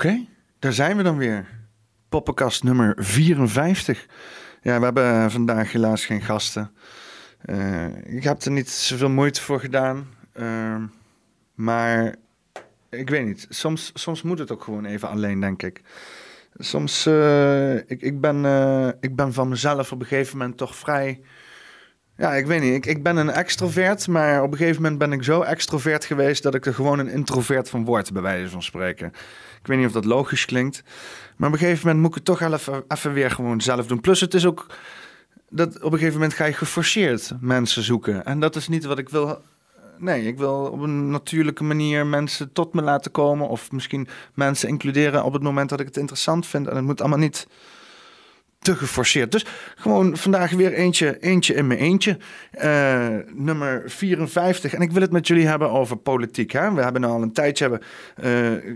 Oké, daar zijn we dan weer. Poppenkast nummer 54. Ja, we hebben vandaag helaas geen gasten. Ik heb er niet zoveel moeite voor gedaan. Maar ik weet niet. Soms moet het ook gewoon even alleen, denk ik. Soms, ik ben van mezelf op een gegeven moment toch vrij... Ja, ik weet niet. Ik ben een extrovert, maar op een gegeven moment ben ik zo extrovert geweest dat ik er gewoon een introvert van word, bij wijze van spreken. Ik weet niet of dat logisch klinkt, maar op een gegeven moment moet ik het toch even weer gewoon zelf doen. Plus het is ook dat op een gegeven moment ga je geforceerd mensen zoeken. En dat is niet wat ik wil. Nee, ik wil op een natuurlijke manier mensen tot me laten komen of misschien mensen includeren op het moment dat ik het interessant vind. En het moet allemaal niet... te geforceerd. Dus gewoon vandaag weer eentje in mijn eentje. Nummer 54. En ik wil het met jullie hebben over politiek. Hè? We hebben nu al een tijdje...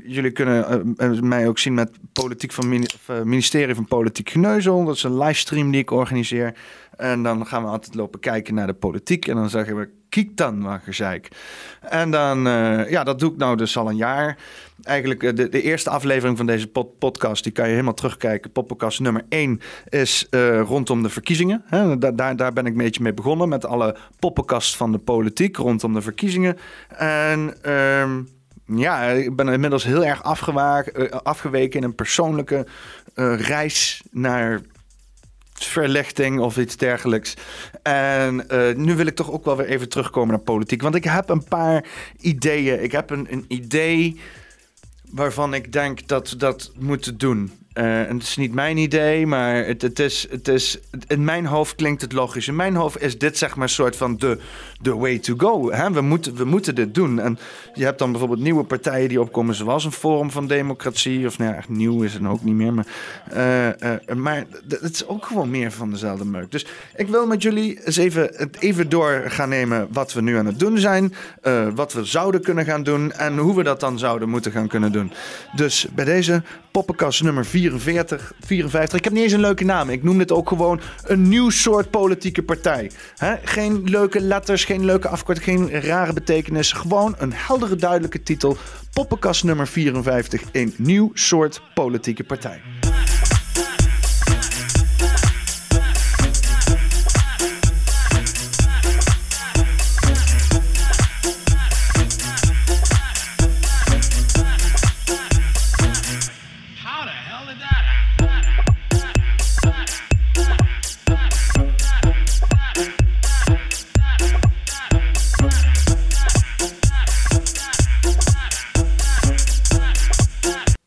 jullie kunnen mij ook zien met Politiek van Min... ministerie van Politiek Geneuzel. Dat is een livestream die ik organiseer. En dan gaan we altijd lopen kijken naar de politiek. En dan zeggen we, kiek dan maar gezeik. En dan, dat doe ik nou dus al een jaar. Eigenlijk de eerste aflevering van deze podcast, die kan je helemaal terugkijken. Poppenkast nummer 1 is rondom de verkiezingen. Hè? Daar ben ik een beetje mee begonnen. Met alle poppenkast van de politiek rondom de verkiezingen. En... ik ben inmiddels heel erg afgeweken in een persoonlijke reis naar... verlichting of iets dergelijks. En nu wil ik toch ook wel weer even terugkomen naar politiek. Want ik heb een paar ideeën. Ik heb een idee waarvan ik denk dat dat moet doen. En het is niet mijn idee, maar het is... In mijn hoofd klinkt het logisch. In mijn hoofd is dit zeg maar een soort van de way to go. Hè? We moeten dit doen. En je hebt dan bijvoorbeeld nieuwe partijen die opkomen... zoals een Forum van Democratie. Of nou ja, echt nieuw is het nou ook niet meer. Maar het is ook gewoon meer van dezelfde meuk. Dus ik wil met jullie eens even door gaan nemen... wat we nu aan het doen zijn. Wat we zouden kunnen gaan doen. En hoe we dat dan zouden moeten gaan kunnen doen. Dus bij deze poppenkast nummer 54. Ik heb niet eens een leuke naam. Ik noem dit ook gewoon een nieuw soort politieke partij. He? Geen leuke letters, geen leuke afkorting, geen rare betekenis. Gewoon een heldere, duidelijke titel. Poppenkast nummer 54. Een nieuw soort politieke partij.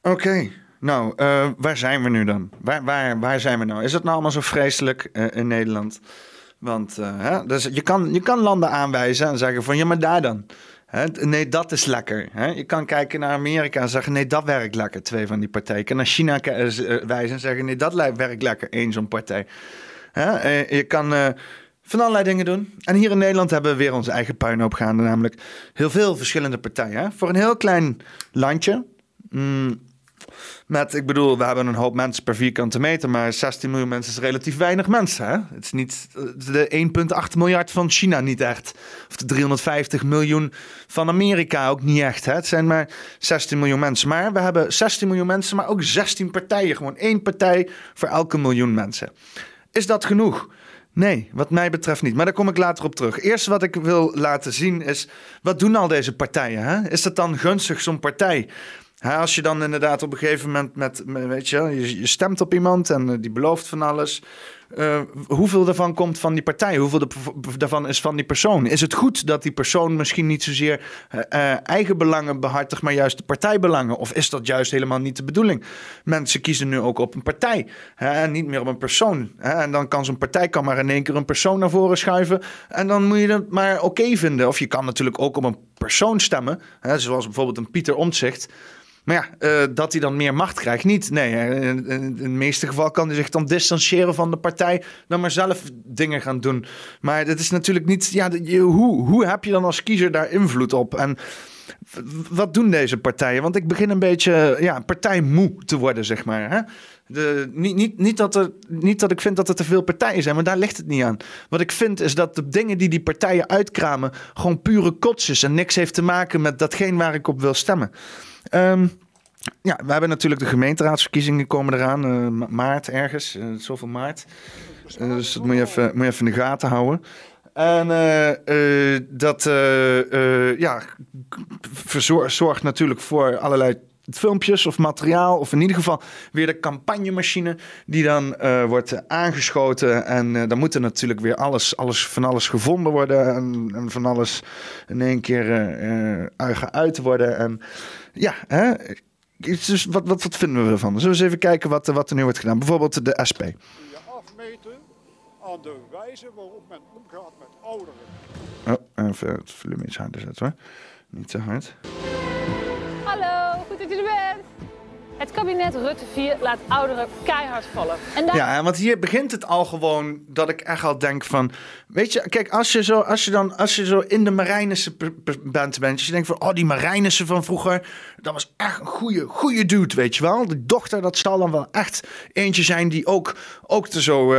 Oké, nou, waar zijn we nu dan? Waar zijn we nou? Is het nou allemaal zo vreselijk in Nederland? Want dus je kan landen aanwijzen en zeggen van, ja, maar daar dan. Hè? Nee, dat is lekker. Hè? Je kan kijken naar Amerika en zeggen, nee, dat werkt lekker. Twee van die partijen. Je kan naar China wijzen en zeggen, nee, dat werkt lekker. Eén zo'n partij. Hè? Je kan... van allerlei dingen doen. En hier in Nederland hebben we weer onze eigen puinhoop gaande. Namelijk heel veel verschillende partijen. Hè? Voor een heel klein landje... we hebben een hoop mensen per vierkante meter, maar 16 miljoen mensen is relatief weinig mensen. Hè? Het is niet de 1,8 miljard van China niet echt. Of de 350 miljoen van Amerika ook niet echt. Hè? Het zijn maar 16 miljoen mensen. Maar we hebben 16 miljoen mensen, maar ook 16 partijen. Gewoon één partij voor elke miljoen mensen. Is dat genoeg? Nee, wat mij betreft niet. Maar daar kom ik later op terug. Eerst wat ik wil laten zien is, wat doen al deze partijen? Hè? Is dat dan gunstig, zo'n partij? Ja, als je dan inderdaad op een gegeven moment je stemt op iemand en die belooft van alles. Hoeveel daarvan komt van die partij? Hoeveel daarvan is van die persoon? Is het goed dat die persoon misschien niet zozeer eigen belangen behartigt, maar juist de partijbelangen? Of is dat juist helemaal niet de bedoeling? Mensen kiezen nu ook op een partij en niet meer op een persoon. En dan kan zo'n partij maar in één keer een persoon naar voren schuiven. En dan moet je dat maar oké vinden. Of je kan natuurlijk ook op een persoon stemmen, zoals bijvoorbeeld een Pieter Omtzigt. Maar ja, dat hij dan meer macht krijgt, niet. Nee, in het meeste geval kan hij zich dan distancieren van de partij, dan maar zelf dingen gaan doen. Maar dat is natuurlijk niet... Ja, hoe heb je dan als kiezer daar invloed op? En wat doen deze partijen? Want ik begin een beetje partijmoe te worden, zeg maar. Hè? Niet dat ik vind dat er te veel partijen zijn, maar daar ligt het niet aan. Wat ik vind is dat de dingen die partijen uitkramen gewoon pure kots is en niks heeft te maken met datgene waar ik op wil stemmen. Ja, we hebben natuurlijk de gemeenteraadsverkiezingen komen eraan. Maart ergens, zoveel maart. Dus dat moet je even in de gaten houden. En zorgt natuurlijk voor allerlei filmpjes of materiaal, of in ieder geval weer de campagnemachine die dan wordt aangeschoten. En dan moet er natuurlijk weer alles van alles gevonden worden en van alles in één keer geuit worden. En ja, hè? Dus wat vinden we ervan? Zullen we eens even kijken wat er nu wordt gedaan? Bijvoorbeeld de SP. Je afmeten aan de wijze waarop men omgaat met ouderen. Oh, even het volume iets harder zetten hoor. Niet te hard. Hallo, goed dat je er bent. Het kabinet Rutte 4 laat ouderen keihard vallen. Ja, want hier begint het al gewoon dat ik echt al denk van... Weet je, kijk, als je zo in de Marijnissen bent... je denkt van, oh, die Marijnissen van vroeger... dat was echt een goede dude, weet je wel. De dochter, dat zal dan wel echt eentje zijn... die ook er zo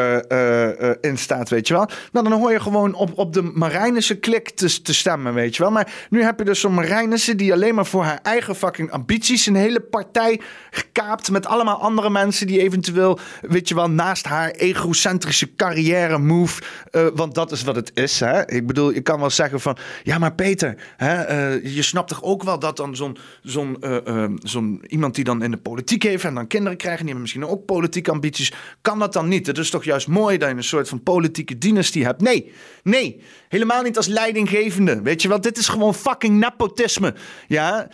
in staat, weet je wel. Nou, dan hoor je gewoon op de Marijnissen klik te stemmen, weet je wel. Maar nu heb je dus zo'n Marijnissen... die alleen maar voor haar eigen fucking ambities... een hele partij... gekaapt met allemaal andere mensen die eventueel, weet je wel, naast haar egocentrische carrière move, want dat is wat het is, hè? Ik bedoel, je kan wel zeggen van, ja maar Peter, hè, je snapt toch ook wel dat dan zo'n iemand die dan in de politiek heeft en dan kinderen krijgen, die hebben misschien ook politieke ambities, kan dat dan niet? Het is toch juist mooi dat je een soort van politieke dynastie hebt? Nee, helemaal niet als leidinggevende, weet je wel, dit is gewoon fucking nepotisme, ja?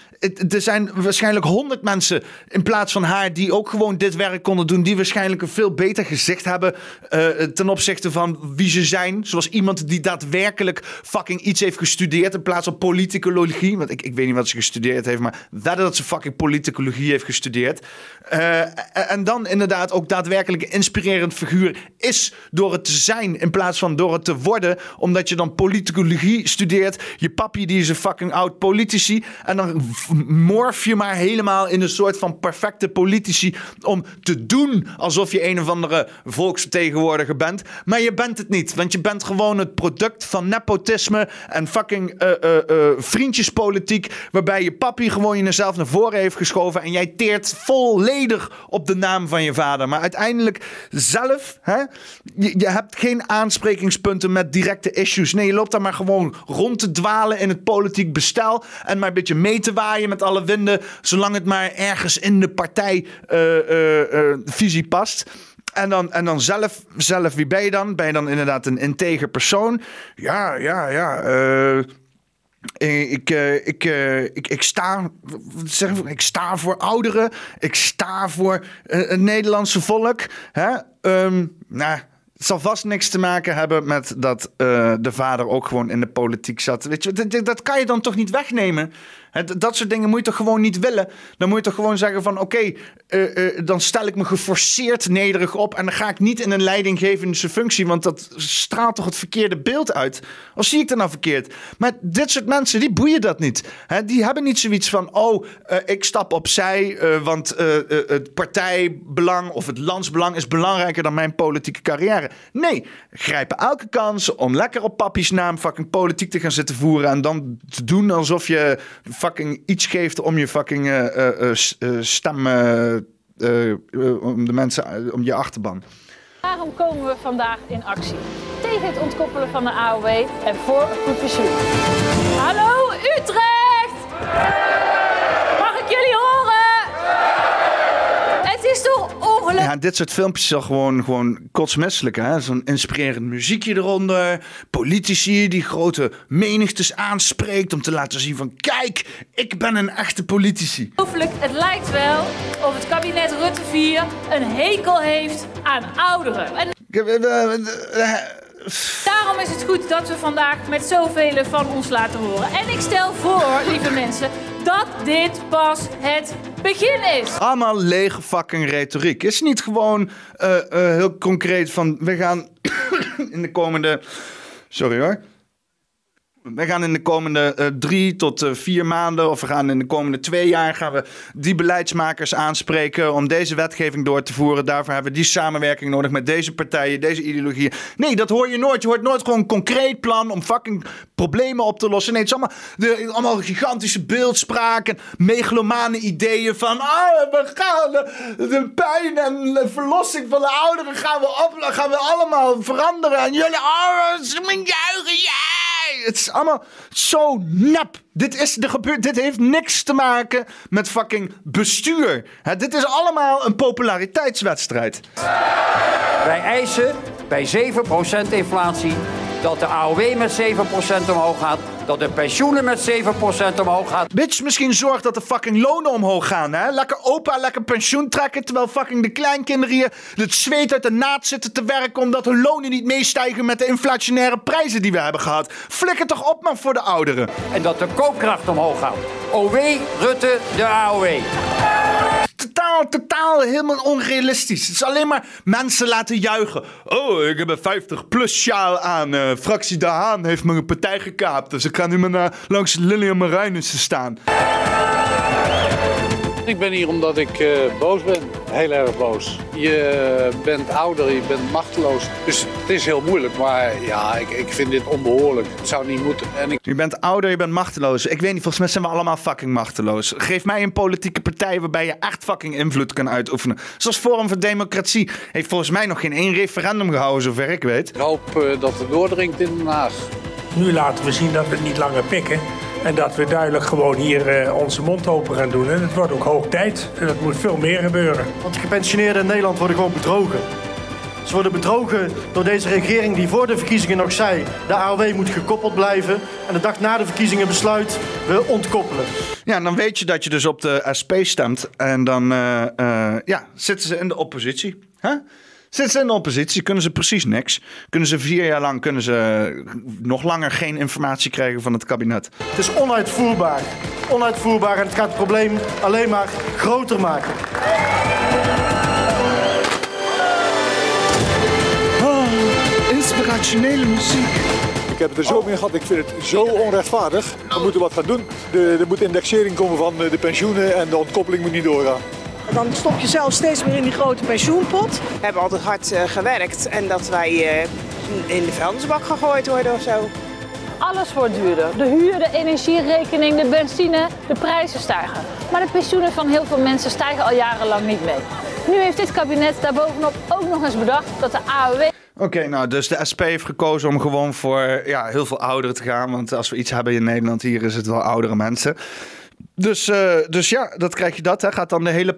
Er zijn waarschijnlijk 100 mensen in plaats van haar die ook gewoon dit werk konden doen... die waarschijnlijk een veel beter gezicht hebben... ten opzichte van wie ze zijn. Zoals iemand die daadwerkelijk fucking iets heeft gestudeerd... in plaats van politicologie. Want ik weet niet wat ze gestudeerd heeft... maar dat ze fucking politicologie heeft gestudeerd. En dan inderdaad ook daadwerkelijk een inspirerend figuur is... door het te zijn in plaats van door het te worden... omdat je dan politicologie studeert. Je papi die is een fucking oud politici... en dan morf je maar helemaal in een soort van... perfecte politici om te doen alsof je een of andere volksvertegenwoordiger bent. Maar je bent het niet, want je bent gewoon het product van nepotisme en fucking vriendjespolitiek, waarbij je papi gewoon jezelf naar voren heeft geschoven en jij teert volledig op de naam van je vader. Maar uiteindelijk zelf, hè, je hebt geen aansprekingspunten met directe issues. Nee, je loopt daar maar gewoon rond te dwalen in het politiek bestel en maar een beetje mee te waaien met alle winden, zolang het maar ergens in de partijvisie past. En dan zelf, wie ben je dan? Ben je dan inderdaad een integer persoon? Ja. Ik sta voor ouderen. Ik sta voor het Nederlandse volk. Hè? Het zal vast niks te maken hebben met dat de vader ook gewoon in de politiek zat. Weet je, dat kan je dan toch niet wegnemen? Dat soort dingen moet je toch gewoon niet willen? Dan moet je toch gewoon zeggen van... oké, dan stel ik me geforceerd nederig op... en dan ga ik niet in een leidinggevende functie... want dat straalt toch het verkeerde beeld uit? Of zie ik dat nou verkeerd? Maar dit soort mensen, die boeien dat niet. Hè? Die hebben niet zoiets van... ik stap opzij, want het partijbelang... of het landsbelang is belangrijker dan mijn politieke carrière. Nee, grijpen elke kans om lekker op papi's naam... fucking politiek te gaan zitten voeren... en dan te doen alsof je... fucking iets geeft om je fucking stem... om de mensen, om je achterban. Waarom komen we vandaag in actie? Tegen het ontkoppelen van de AOW en voor een goed pensioen. Hallo Utrecht! Mag ik jullie horen? Het is toch ongelooflijk... Ja, dit soort filmpjes is al gewoon kotsmisselijk, hè? Zo'n inspirerend muziekje eronder. Politici die grote menigtes aanspreekt om te laten zien van... Kijk, ik ben een echte politici. Het lijkt wel of het kabinet Rutte 4 een hekel heeft aan ouderen. En daarom is het goed dat we vandaag met zoveel van ons laten horen. En ik stel voor, lieve mensen... dat dit pas het begin is. Allemaal lege fucking retoriek. Is niet gewoon heel concreet van... we gaan in de komende... Sorry hoor. We gaan in de komende 3 tot 4 maanden, of we gaan in de komende 2 jaar... gaan we die beleidsmakers aanspreken om deze wetgeving door te voeren. Daarvoor hebben we die samenwerking nodig met deze partijen, deze ideologieën. Nee, dat hoor je nooit. Je hoort nooit gewoon een concreet plan om fucking problemen op te lossen. Nee, het is allemaal gigantische beeldspraak en megalomane ideeën van... we gaan de pijn en de verlossing van de ouderen gaan we allemaal veranderen. En jullie, ze moeten juichen, ja! Het is allemaal zo nep. Dit heeft niks te maken met fucking bestuur. Dit is allemaal een populariteitswedstrijd. Wij eisen bij 7% inflatie dat de AOW met 7% omhoog gaat. Dat de pensioenen met 7% omhoog gaat. Bitch, misschien zorgt dat de fucking lonen omhoog gaan, hè? Lekker opa, lekker pensioen trekken... terwijl fucking de kleinkinderen hier het zweet uit de naad zitten te werken... omdat hun lonen niet meestijgen met de inflationaire prijzen die we hebben gehad. Flikker toch op, man, voor de ouderen. En dat de koopkracht omhoog gaat. OW, Rutte, de AOW. Totaal helemaal onrealistisch. Het is alleen maar mensen laten juichen. Oh, ik heb een 50-plus sjaal aan. Fractie De Haan heeft mijn partij gekaapt. Dus ik ga nu maar langs Lillian Marijnissen staan. Ik ben hier omdat ik boos ben. Heel erg boos. Je bent ouder, je bent machteloos. Dus het is heel moeilijk, maar ja, ik vind dit onbehoorlijk. Het zou niet moeten. Je bent ouder, je bent machteloos. Ik weet niet, volgens mij zijn we allemaal fucking machteloos. Geef mij een politieke partij waarbij je echt fucking invloed kan uitoefenen. Zoals Forum voor Democratie heeft volgens mij nog geen 1 referendum gehouden, zover ik weet. Ik hoop dat het doordringt in Den Haag. Nu laten we zien dat we het niet langer pikken. En dat we duidelijk gewoon hier onze mond open gaan doen. En het wordt ook hoog tijd. En dat moet veel meer gebeuren. Want de gepensioneerden in Nederland worden gewoon bedrogen. Ze worden bedrogen door deze regering die voor de verkiezingen nog zei... de AOW moet gekoppeld blijven. En de dag na de verkiezingen besluit, we ontkoppelen. Ja, en dan weet je dat je dus op de SP stemt. En dan zitten ze in de oppositie. Huh? Zitten ze in de oppositie, kunnen ze precies niks. Kunnen ze 4 jaar lang, nog langer geen informatie krijgen van het kabinet. Het is onuitvoerbaar. Onuitvoerbaar en het gaat het probleem alleen maar groter maken. Oh, inspirationele muziek. Ik heb het er zo mee gehad. Ik vind het zo onrechtvaardig. We moeten wat gaan doen. Er moet indexering komen van de pensioenen en de ontkoppeling moet niet doorgaan. Dan stop je zelf steeds meer in die grote pensioenpot. We hebben altijd hard gewerkt en dat wij in de vuilnisbak gegooid worden of zo. Alles wordt duurder. De huur, de energierekening, de benzine, de prijzen stijgen. Maar de pensioenen van heel veel mensen stijgen al jarenlang niet mee. Nu heeft dit kabinet daarbovenop ook nog eens bedacht dat de AOW... Oké, nou, dus de SP heeft gekozen om gewoon voor heel veel ouderen te gaan. Want als we iets hebben in Nederland, hier is het wel oudere mensen. Dus ja, dat krijg je dat. Hè. Gaat dan de hele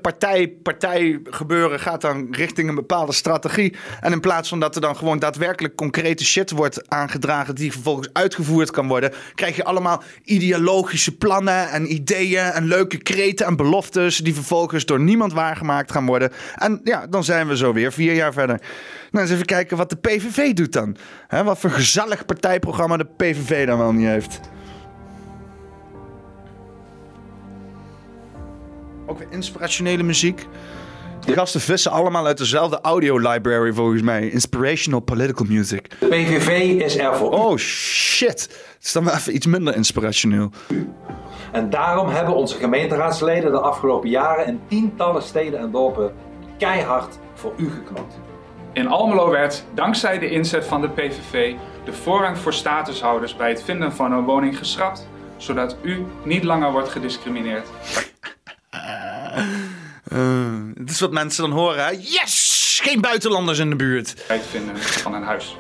partij gebeuren, gaat dan richting een bepaalde strategie. En in plaats van dat er dan gewoon daadwerkelijk concrete shit wordt aangedragen... die vervolgens uitgevoerd kan worden... krijg je allemaal ideologische plannen en ideeën en leuke kreten en beloftes... die vervolgens door niemand waargemaakt gaan worden. En ja, dan zijn we zo weer 4 jaar verder. Nou, eens even kijken wat de PVV doet dan. Hè, wat voor gezellig partijprogramma de PVV dan wel niet heeft. Ook weer inspirationele muziek. Die gasten vissen allemaal uit dezelfde audio library volgens mij. Inspirational political music. De PVV is er voor u. Oh shit. Het is dan wel even iets minder inspirationeel. En daarom hebben onze gemeenteraadsleden de afgelopen jaren in tientallen steden en dorpen keihard voor u geknopt. In Almelo werd, dankzij de inzet van de PVV, de voorrang voor statushouders bij het vinden van een woning geschrapt. Zodat u niet langer wordt gediscrimineerd. Het is wat mensen dan horen, hè? Yes! Geen buitenlanders in de buurt. ...het vinden van een huis.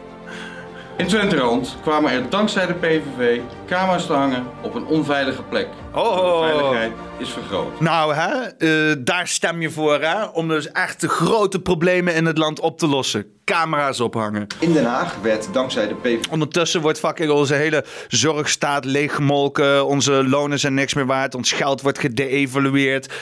In Twente rond kwamen er dankzij de PVV camera's te hangen op een onveilige plek. Oh. De veiligheid is vergroot. Nou, hè? Daar stem je voor, hè? Om dus echt de grote problemen in het land op te lossen. Camera's ophangen. In Den Haag werd dankzij de PVV... Ondertussen wordt fucking onze hele zorgstaat leeggemolken. Onze lonen zijn niks meer waard. Ons geld wordt gedevalueerd.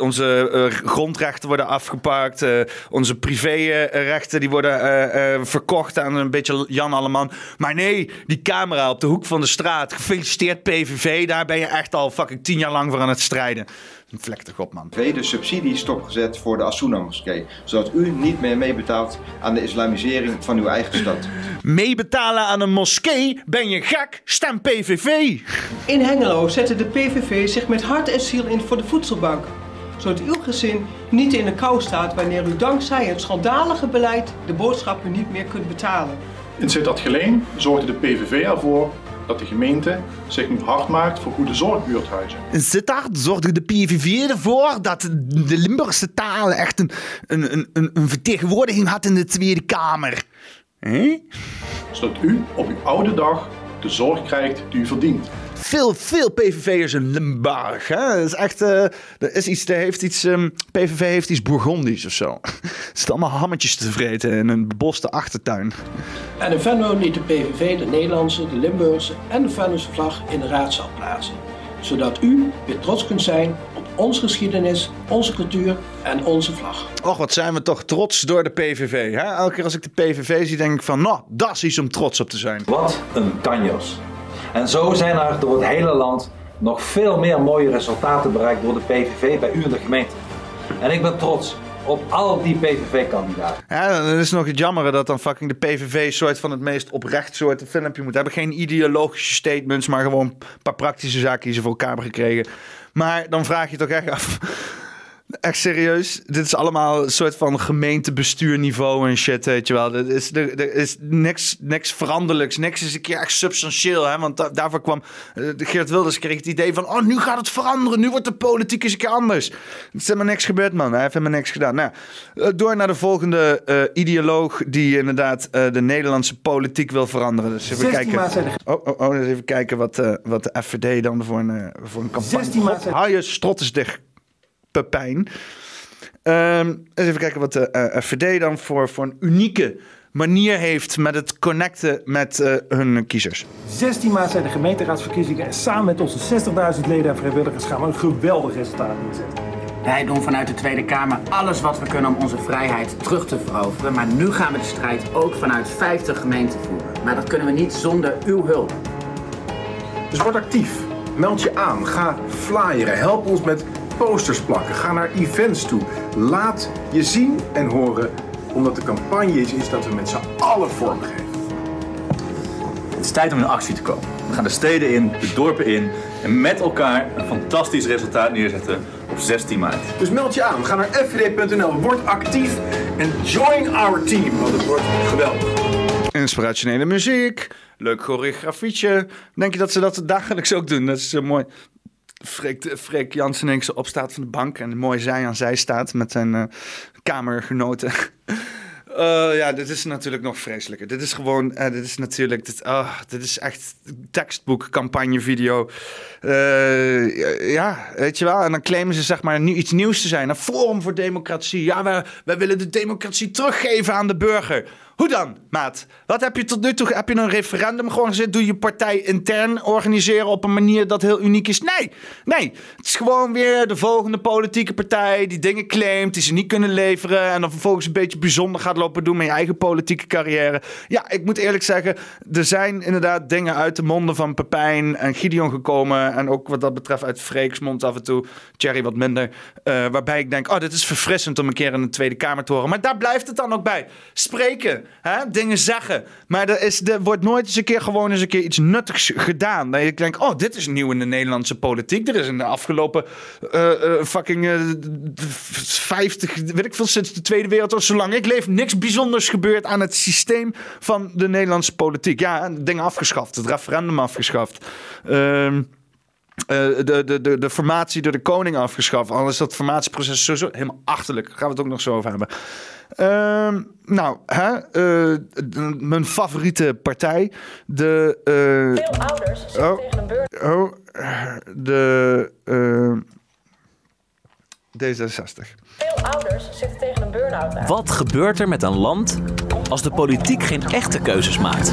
Onze grondrechten worden afgepakt. Onze privérechten die worden verkocht aan een beetje Jan Alleman. Maar nee, die camera op de hoek van de straat praat. Gefeliciteerd PVV, daar ben je echt al fucking 10 jaar lang voor aan het strijden. Een vlek toch op, man. Tweede subsidie stopgezet voor de Asuna-moskee, zodat u niet meer meebetaalt aan de islamisering van uw eigen stad. Meebetalen aan een moskee? Ben je gek? Stem PVV! In Hengelo zette de PVV zich met hart en ziel in voor de voedselbank, zodat uw gezin niet in de kou staat wanneer u dankzij het schandalige beleid de boodschappen niet meer kunt betalen. In Sittard-Geleen zorgde de PVV ervoor dat de gemeente zich nu hard maakt voor goede zorgbuurthuizen. In Sittard zorgde de PVV ervoor dat de Limburgse taal echt een vertegenwoordiging had in de Tweede Kamer. Huh? Zodat u op uw oude dag de zorg krijgt die u verdient. Veel PVV'ers in Limburg. Hè? Dat is echt, er is iets, PVV heeft iets Bourgondisch of zo. Er zitten allemaal hammetjes te vreten in een beboste achtertuin. En in Venlo liet de PVV de Nederlandse, de Limburgse en de Venlose vlag in de raadzaal plaatsen. Zodat u weer trots kunt zijn op onze geschiedenis, onze cultuur en onze vlag. Och, wat zijn we toch trots door de PVV. Hè? Elke keer als ik de PVV zie, denk ik van, nou, dat is iets om trots op te zijn. Wat een kanjers. En zo zijn er door het hele land nog veel meer mooie resultaten bereikt door de PVV bij u in de gemeente. En ik ben trots op al die PVV-kandidaten. Ja, dan is nog het jammere dat dan fucking de PVV soort van het meest oprecht soort filmpje moet hebben. Geen ideologische statements, maar gewoon een paar praktische zaken die ze voor elkaar hebben gekregen. Maar dan vraag je toch echt af. Echt serieus, dit is allemaal een soort van gemeentebestuurniveau en shit, weet je wel. Er is niks veranderlijks, niks is een keer echt substantieel, hè? Want daarvoor kwam Geert Wilders, kreeg het idee van, oh, nu gaat het veranderen, nu wordt de politiek eens een keer anders. Er is helemaal niks gebeurd, man, hij heeft helemaal niks gedaan. Nou, door naar de volgende ideoloog die inderdaad de Nederlandse politiek wil veranderen. Dus even kijken. Dus even kijken wat de FVD dan voor een campagne... Hou je strotters dicht. Pepijn. Eens even kijken wat de FVD dan voor een unieke manier heeft met het connecten met hun kiezers. 16 maart zijn de gemeenteraadsverkiezingen en samen met onze 60.000 leden en vrijwilligers gaan we een geweldig resultaat neerzetten. Wij doen vanuit de Tweede Kamer alles wat we kunnen om onze vrijheid terug te veroveren. Maar nu gaan we de strijd ook vanuit 50 gemeenten voeren. Maar dat kunnen we niet zonder uw hulp. Dus word actief. Meld je aan. Ga flyeren. Help ons met posters plakken, ga naar events toe. Laat je zien en horen, omdat de campagne is dat we met z'n allen vorm geven. Het is tijd om in actie te komen. We gaan de steden in, de dorpen in en met elkaar een fantastisch resultaat neerzetten op 16 maart. Dus meld je aan, ga naar fvd.nl, word actief en join our team, want het wordt geweldig. Inspirationele muziek, leuk choreografietje. Denk je dat ze dat dagelijks ook doen? Dat is zo mooi. Freek Jansen ineens opstaat van de bank en mooi zij aan zij staat met zijn kamergenoten. Ja, dit is natuurlijk nog vreselijker. Dit is gewoon, dit is natuurlijk, dit is echt tekstboek, campagnevideo. Ja, weet je wel. En dan claimen ze zeg maar iets nieuws te zijn. Een Forum voor Democratie. Ja, wij willen de democratie teruggeven aan de burger. Hoe dan, maat? Wat heb je tot nu toe? Heb je een referendum georganiseerd? Doe je partij intern organiseren op een manier dat heel uniek is? Nee. Het is gewoon weer de volgende politieke partij die dingen claimt, die ze niet kunnen leveren en dan vervolgens een beetje bijzonder gaat lopen doen met je eigen politieke carrière. Ja, ik moet eerlijk zeggen, er zijn inderdaad dingen uit de monden van Pepijn en Gideon gekomen en ook wat dat betreft uit Freeks mond af en toe, Thierry wat minder, waarbij ik denk, oh, dit is verfrissend om een keer in de Tweede Kamer te horen. Maar daar blijft het dan ook bij. Spreken. Hè? Dingen zeggen. Maar er wordt nooit eens een keer iets nuttigs gedaan. Dat je denkt, oh, dit is nieuw in de Nederlandse politiek. Er is in de afgelopen 50, weet ik veel, sinds de Tweede Wereldoorlog, zolang ik leef, niks bijzonders gebeurd aan het systeem van de Nederlandse politiek. Ja, dingen afgeschaft. Het referendum afgeschaft. De formatie door de koning afgeschaft. Al is dat formatieproces sowieso helemaal achterlijk. Daar gaan we het ook nog zo over hebben. Mijn favoriete partij. Veel ouders zeggen tegen een burger. D66. Veel ouders zitten tegen een burn-out aan. Wat gebeurt er met een land als de politiek geen echte keuzes maakt?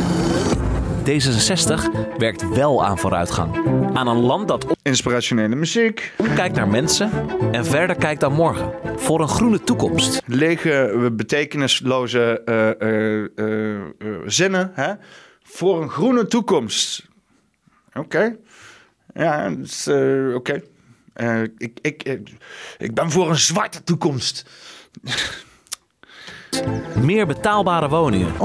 D66 werkt wel aan vooruitgang. Aan een land dat inspirationele muziek. Kijkt naar mensen en verder kijkt dan morgen. Voor een groene toekomst. Lege, betekenisloze zinnen. Hè? Voor een groene toekomst. Oké. Ja, dus, oké. Ik ben voor een zwarte toekomst. Meer betaalbare woningen.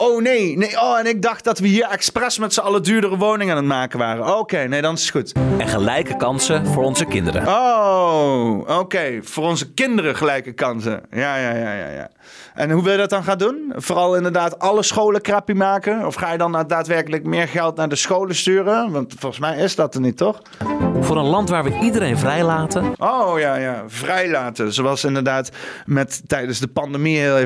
Oh, nee. Oh, en ik dacht dat we hier expres met z'n allen duurdere woningen aan het maken waren. Oké, nee, dan is het goed. En gelijke kansen voor onze kinderen. Oh, oké. Voor onze kinderen gelijke kansen. Ja. En hoe wil je dat dan gaan doen? Vooral inderdaad alle scholen crappie maken? Of ga je dan daadwerkelijk meer geld naar de scholen sturen? Want volgens mij is dat er niet, toch? Voor een land waar we iedereen vrijlaten. Oh, ja. Vrijlaten. Zoals inderdaad tijdens de pandemie heel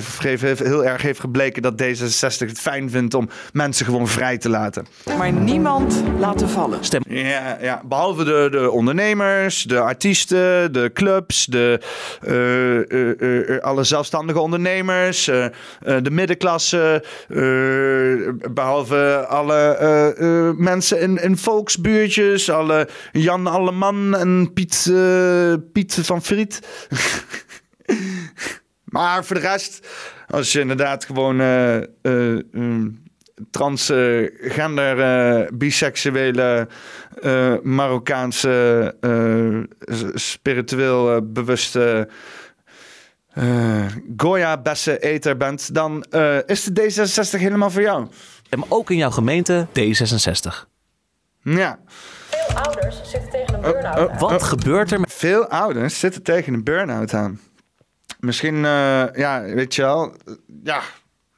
erg heeft gebleken dat D66 het fijn vindt om mensen gewoon vrij te laten. Maar niemand laten vallen. Stem. Ja. Behalve de ondernemers, de artiesten, de clubs, alle zelfstandige ondernemers, de middenklasse, behalve alle mensen in volksbuurtjes, alle Jan Alleman en Piet van Vriet. Maar voor de rest, als je inderdaad gewoon transgender, biseksuele, Marokkaanse, spiritueel bewuste Goya-bessen-eter bent, dan is de D66 helemaal voor jou. En ook in jouw gemeente D66. Ja. Veel ouders zitten tegen een burn-out aan. Wat gebeurt er met... Veel ouders zitten tegen een burn-out aan. Misschien, weet je wel. Ja,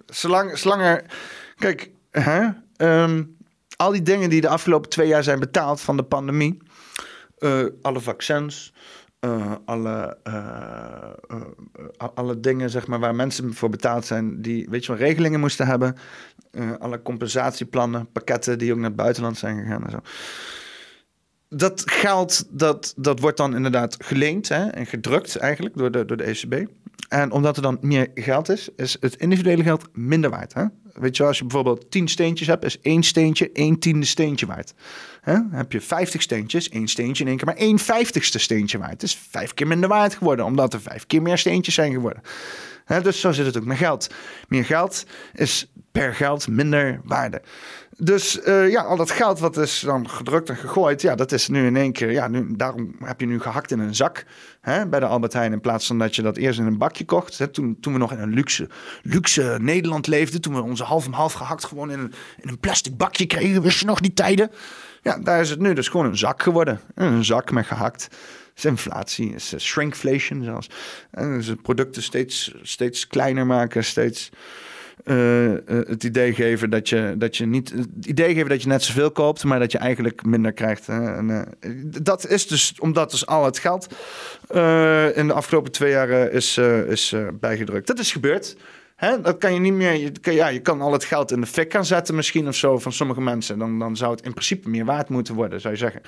zolang er... Kijk, al die dingen die de afgelopen 2 jaar zijn betaald van de pandemie. Alle vaccins. Alle dingen, zeg maar, waar mensen voor betaald zijn. Die, weet je wel, regelingen moesten hebben. Alle compensatieplannen, pakketten die ook naar het buitenland zijn gegaan en zo. Dat geld, dat wordt dan inderdaad geleend, hè, en gedrukt eigenlijk door de ECB. En omdat er dan meer geld is, is het individuele geld minder waard. Hè? Weet je wel, als je bijvoorbeeld 10 steentjes hebt, is 1 steentje 1/10 steentje waard. Hè? Dan heb je 50 steentjes, 1 steentje in één keer maar 1/50ste steentje waard. Het is 5 keer minder waard geworden, omdat er 5 keer meer steentjes zijn geworden. Hè? Dus zo zit het ook met geld. Meer geld is per geld minder waarde. Dus al dat geld wat is dan gedrukt en gegooid, ja, dat is nu in één keer... Ja, daarom heb je nu gehakt in een zak, hè, bij de Albert Heijn... in plaats van dat je dat eerst in een bakje kocht. Hè, toen we nog in een luxe Nederland leefden... toen we onze half om half gehakt gewoon in een plastic bakje kregen... wist je nog die tijden? Ja, daar is het nu dus gewoon een zak geworden. Een zak met gehakt. Dat is inflatie, dat is shrinkflation zelfs. En dus producten steeds kleiner maken, steeds... het idee geven dat je net zoveel koopt, maar dat je eigenlijk minder krijgt. Hè? En, dat is dus, omdat dus al het geld in de afgelopen 2 jaar is bijgedrukt. Dat is gebeurd. Hè? Dat kan je niet meer. Je kan al het geld in de fik gaan zetten, misschien of zo, van sommige mensen. Dan zou het in principe meer waard moeten worden, zou je zeggen.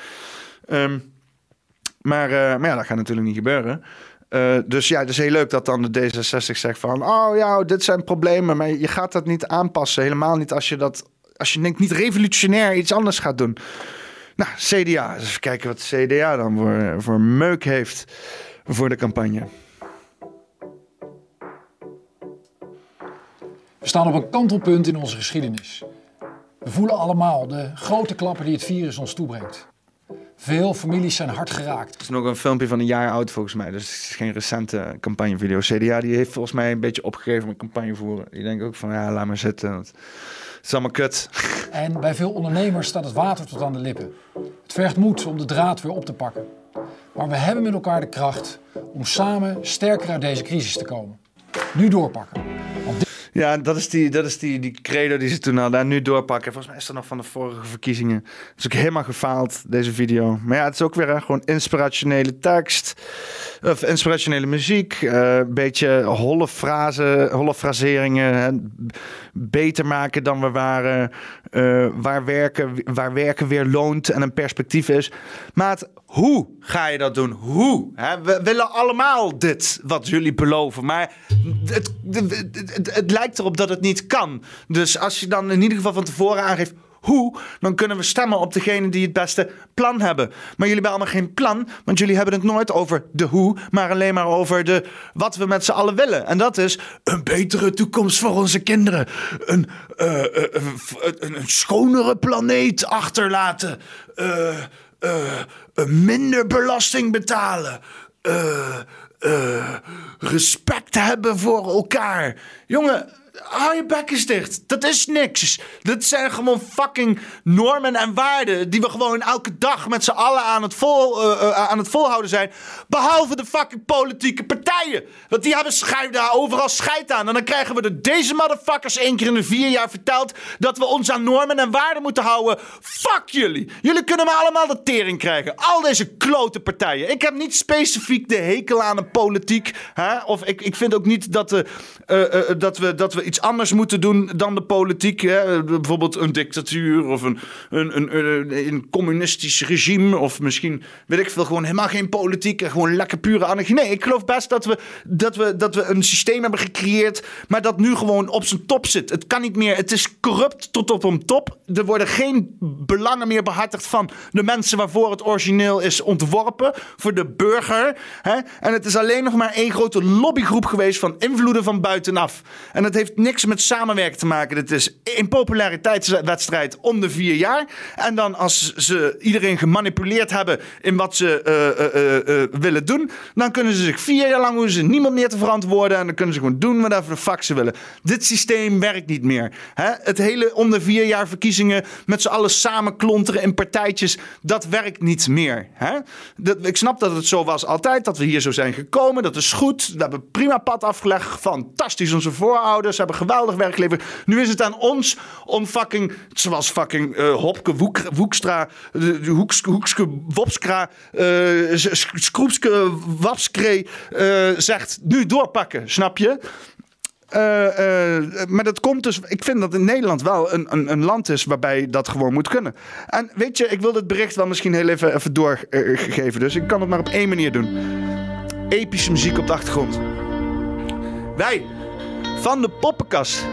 Maar dat gaat natuurlijk niet gebeuren. Dus ja, het is heel leuk dat dan de D66 zegt van... oh ja, dit zijn problemen, maar je gaat dat niet aanpassen. Helemaal niet als je denkt niet revolutionair iets anders gaat doen. Nou, CDA. Dus even kijken wat CDA dan voor meuk heeft voor de campagne. We staan op een kantelpunt in onze geschiedenis. We voelen allemaal de grote klappen die het virus ons toebrengt. Veel families zijn hard geraakt. Het is nog een filmpje van een jaar oud volgens mij. Dus het is geen recente campagnevideo. CDA die heeft volgens mij een beetje opgegeven met campagne voeren. Die denkt ook van ja, laat maar zitten. Het is allemaal kut. En bij veel ondernemers staat het water tot aan de lippen. Het vergt moed om de draad weer op te pakken. Maar we hebben met elkaar de kracht om samen sterker uit deze crisis te komen. Nu doorpakken. Ja, dat is die credo die ze toen hadden. En nu doorpakken. Volgens mij is dat nog van de vorige verkiezingen. Het is ook helemaal gefaald, deze video. Maar ja, het is ook weer gewoon inspirationele tekst. Of inspirationele muziek. Een beetje holle frazen, holle fraseringen. Hè. Beter maken dan we waren. Waar werken weer loont en een perspectief is. Maat, hoe ga je dat doen? Hoe? Hè? We willen allemaal dit wat jullie beloven. Maar het lijkt erop dat het niet kan. Dus als je dan in ieder geval van tevoren aangeeft... hoe, dan kunnen we stemmen op degene die het beste plan hebben. Maar jullie hebben allemaal geen plan, want jullie hebben het nooit over de hoe, maar alleen maar over de wat we met z'n allen willen. En dat is een betere toekomst voor onze kinderen. Een schonere planeet achterlaten. Minder belasting betalen. Respect hebben voor elkaar. Jongen, hou je bek eens dicht. Dat is niks. Dat zijn gewoon fucking normen en waarden die we gewoon elke dag met z'n allen aan het volhouden zijn. Behalve de fucking politieke partijen. Want die hebben daar overal scheid aan. En dan krijgen we door deze motherfuckers 1 keer in de 4 jaar verteld dat we ons aan normen en waarden moeten houden. Fuck jullie. Jullie kunnen me allemaal de tering krijgen. Al deze klote partijen. Ik heb niet specifiek de hekel aan de politiek. Hè? Of ik vind ook niet dat we iets anders moeten doen dan de politiek. Hè? Bijvoorbeeld een dictatuur of een communistisch regime. Of misschien, weet ik veel, gewoon helemaal geen politiek. En gewoon lekker pure anarchie. Nee, ik geloof best dat we een systeem hebben gecreëerd, maar dat nu gewoon op zijn top zit. Het kan niet meer. Het is corrupt tot op een top. Er worden geen belangen meer behartigd van de mensen waarvoor het origineel is ontworpen. Voor de burger. Hè? En het is alleen nog maar 1 grote lobbygroep geweest van invloeden van buitenaf. En dat heeft niks met samenwerking te maken. Dit is een populariteitswedstrijd om de 4 jaar. En dan als ze iedereen gemanipuleerd hebben in wat ze willen doen, dan kunnen ze zich 4 jaar lang hoeven ze niemand meer te verantwoorden. En dan kunnen ze gewoon doen whatever de fuck ze willen. Dit systeem werkt niet meer. Hè? Het hele om de 4 jaar verkiezingen met z'n allen samenklonteren in partijtjes, dat werkt niet meer. Hè? Ik snap dat het zo was altijd, dat we hier zo zijn gekomen. Dat is goed. We hebben prima pad afgelegd. Fantastisch, onze voorouders hebben geweldig werk geleverd. Nu is het aan ons om fucking, zoals fucking Hopke Woekstra, Hoekske Wopskra, Skroepske Wapskree zegt, nu doorpakken, snap je? Maar dat komt dus, ik vind dat in Nederland wel een land is waarbij dat gewoon moet kunnen. En weet je, ik wil dit bericht wel misschien heel even doorgeven, dus ik kan het maar op 1 manier doen. Epische muziek op de achtergrond. Wij van de Poppenkast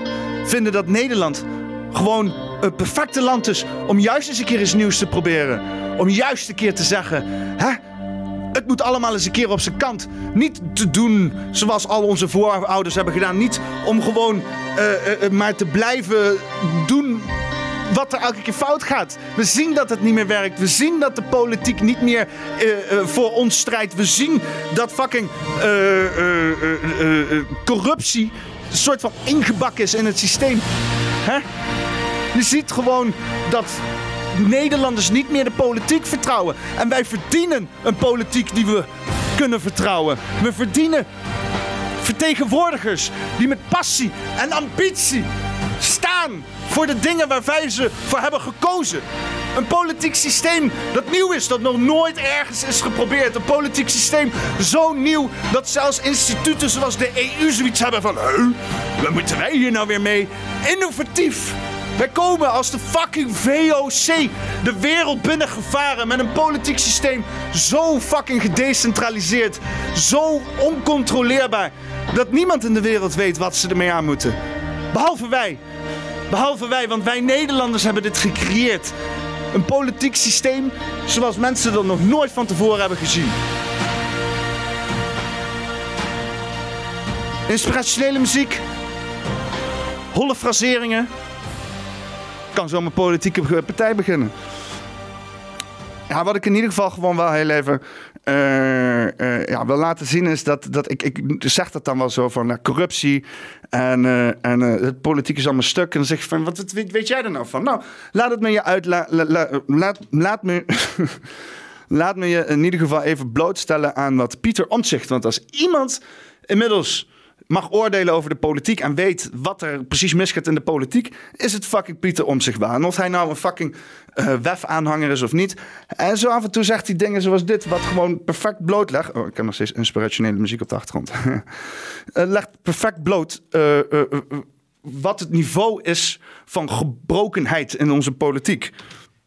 vinden dat Nederland gewoon het perfecte land is om juist eens een keer iets nieuws te proberen. Om juist een keer te zeggen, hè? Het moet allemaal eens een keer op zijn kant. Niet te doen zoals al onze voorouders hebben gedaan. Niet om gewoon maar te blijven doen wat er elke keer fout gaat. We zien dat het niet meer werkt. We zien dat de politiek niet meer voor ons strijdt. We zien dat fucking corruptie een soort van ingebakken is in het systeem. Hè? Je ziet gewoon dat Nederlanders niet meer de politiek vertrouwen. En wij verdienen een politiek die we kunnen vertrouwen. We verdienen vertegenwoordigers die met passie en ambitie staan voor de dingen waar wij ze voor hebben gekozen. Een politiek systeem dat nieuw is, dat nog nooit ergens is geprobeerd. Een politiek systeem zo nieuw dat zelfs instituten zoals de EU zoiets hebben van, wat moeten wij hier nou weer mee? Innovatief. Wij komen als de fucking VOC de wereld binnengevaren met een politiek systeem zo fucking gedecentraliseerd, zo oncontroleerbaar, dat niemand in de wereld weet wat ze ermee aan moeten. Behalve wij, want wij Nederlanders hebben dit gecreëerd. Een politiek systeem zoals mensen er nog nooit van tevoren hebben gezien. Inspirationele muziek, holle fraseringen. Ik kan zo mijn politieke partij beginnen. Ja, wat ik in ieder geval gewoon wel heel even wil laten zien is dat ik zeg dat dan wel zo van corruptie en het politiek is allemaal stuk. En dan zeg je van, wat weet jij er nou van? Nou, laat het me je laat me je in ieder geval even blootstellen aan wat Pieter Omtzigt. Want als iemand inmiddels mag oordelen over de politiek en weet wat er precies misgaat in de politiek, is het fucking Pieter Omtzigt waar. En of hij nou een fucking WEF-aanhanger is of niet. En zo af en toe zegt hij dingen zoals dit, wat gewoon perfect blootlegt. Oh, ik heb nog steeds inspirationele muziek op de achtergrond. Legt perfect bloot wat het niveau is van gebrokenheid in onze politiek.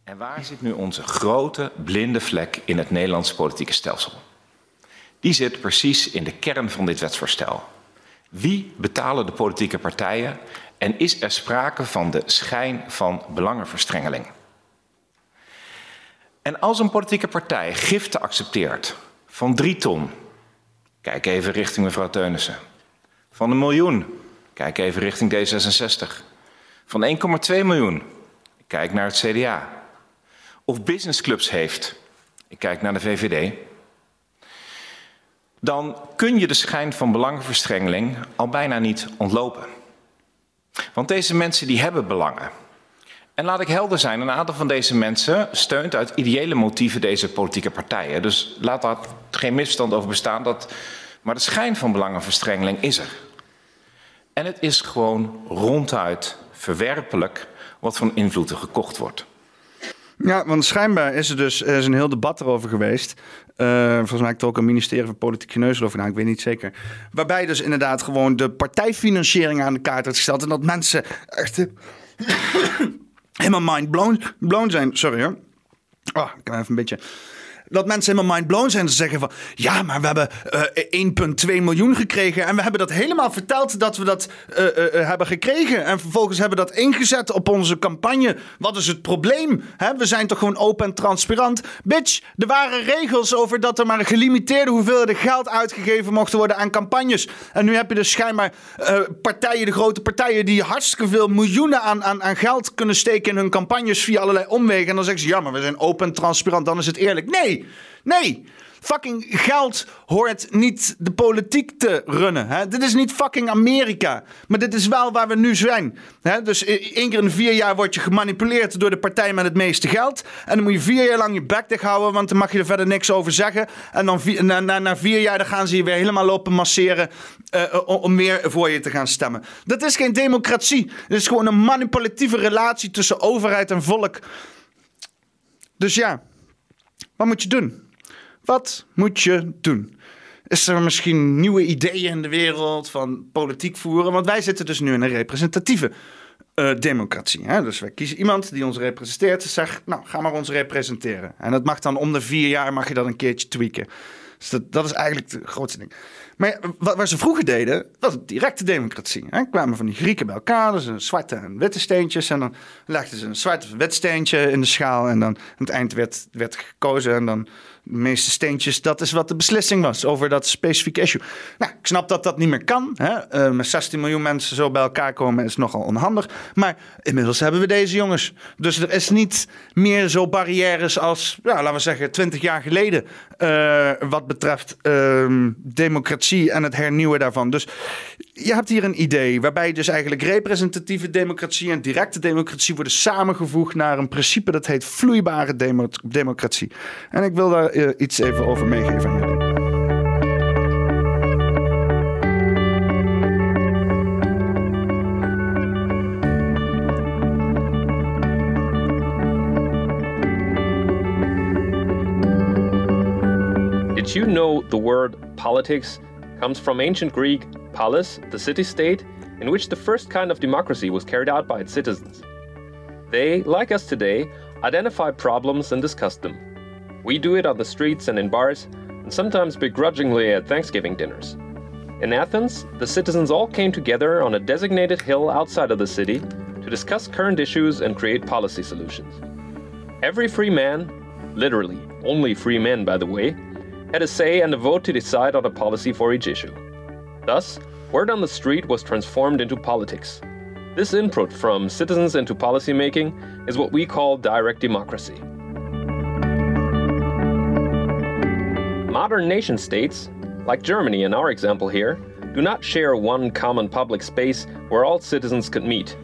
En waar zit nu onze grote blinde vlek in het Nederlandse politieke stelsel? Die zit precies in de kern van dit wetsvoorstel. Wie betalen de politieke partijen en is er sprake van de schijn van belangenverstrengeling? En als een politieke partij giften accepteert van 3 ton... kijk even richting mevrouw Teunissen, van 1 miljoen... kijk even richting D66... van 1,2 miljoen... ik kijk naar het CDA... of businessclubs heeft... ik kijk naar de VVD... dan kun je de schijn van belangenverstrengeling al bijna niet ontlopen. Want deze mensen die hebben belangen. En laat ik helder zijn, een aantal van deze mensen steunt uit ideële motieven deze politieke partijen. Dus laat daar geen misverstand over bestaan. Maar de schijn van belangenverstrengeling is er. En het is gewoon ronduit verwerpelijk wat van invloed er gekocht wordt. Ja, want schijnbaar is een heel debat erover geweest. Volgens mij heeft er ook een ministerie van Politiek Geneuzel over, nou, ik weet niet zeker. Waarbij dus inderdaad gewoon de partijfinanciering aan de kaart werd gesteld. En dat mensen echt helemaal mind blown zijn. Sorry hoor. Oh, ik kan even een beetje... Dat mensen helemaal mindblown zijn en ze zeggen van... ja, maar we hebben 1,2 miljoen gekregen... en we hebben dat helemaal verteld dat we dat hebben gekregen... en vervolgens hebben we dat ingezet op onze campagne. Wat is het probleem? Hè? We zijn toch gewoon open en transparant? Bitch, er waren regels over dat er maar een gelimiteerde hoeveelheid geld uitgegeven mocht worden aan campagnes. En nu heb je dus schijnbaar partijen, de grote partijen... die hartstikke veel miljoenen aan geld kunnen steken in hun campagnes... via allerlei omwegen. En dan zeggen ze, ja, maar we zijn open en transparant, dan is het eerlijk. Nee, fucking geld hoort niet de politiek te runnen. Hè? Dit is niet fucking Amerika, maar dit is wel waar we nu zijn. Hè? Dus 1 keer in 4 jaar word je gemanipuleerd door de partij met het meeste geld. En dan moet je 4 jaar lang je bek dicht houden, want dan mag je er verder niks over zeggen. En dan na 4 jaar dan gaan ze je weer helemaal lopen masseren om meer voor je te gaan stemmen. Dat is geen democratie. Het is gewoon een manipulatieve relatie tussen overheid en volk. Dus ja... wat moet je doen? Wat moet je doen? Is er misschien nieuwe ideeën in de wereld van politiek voeren? Want wij zitten dus nu in een representatieve democratie. Hè? Dus wij kiezen iemand die ons representeert en zegt, nou, ga maar ons representeren. En dat mag dan om de 4 jaar mag je dat een keertje tweaken. Dus dat is eigenlijk de grootste ding. Maar wat ze vroeger deden, was een directe democratie. Hè? Kwamen van die Grieken bij elkaar, dus een zwarte en witte steentjes. En dan legden ze een zwart of wit steentje in de schaal. En dan aan het eind werd gekozen. En dan de meeste steentjes, dat is wat de beslissing was over dat specifieke issue. Nou, ik snap dat dat niet meer kan. Hè? Met 16 miljoen mensen zo bij elkaar komen is nogal onhandig. Maar inmiddels hebben we deze jongens. Dus er is niet meer zo barrières als, ja, laten we zeggen, 20 jaar geleden. Wat betreft democratie. En het hernieuwen daarvan. Dus je hebt hier een idee waarbij dus eigenlijk representatieve democratie en directe democratie worden samengevoegd naar een principe dat heet vloeibare democratie. En ik wil daar iets even over meegeven aan jullie. Did you know the word politics comes from ancient Greek polis, the city-state, in which the first kind of democracy was carried out by its citizens. They, like us today, identify problems and discuss them. We do it on the streets and in bars, and sometimes begrudgingly at Thanksgiving dinners. In Athens, the citizens all came together on a designated hill outside of the city to discuss current issues and create policy solutions. Every free man, literally only free men by the way, had a say and a vote to decide on a policy for each issue. Thus, word on the street was transformed into politics. This input from citizens into policymaking is what we call direct democracy. Modern nation-states, like Germany in our example here, do not share one common public space where all citizens could meet.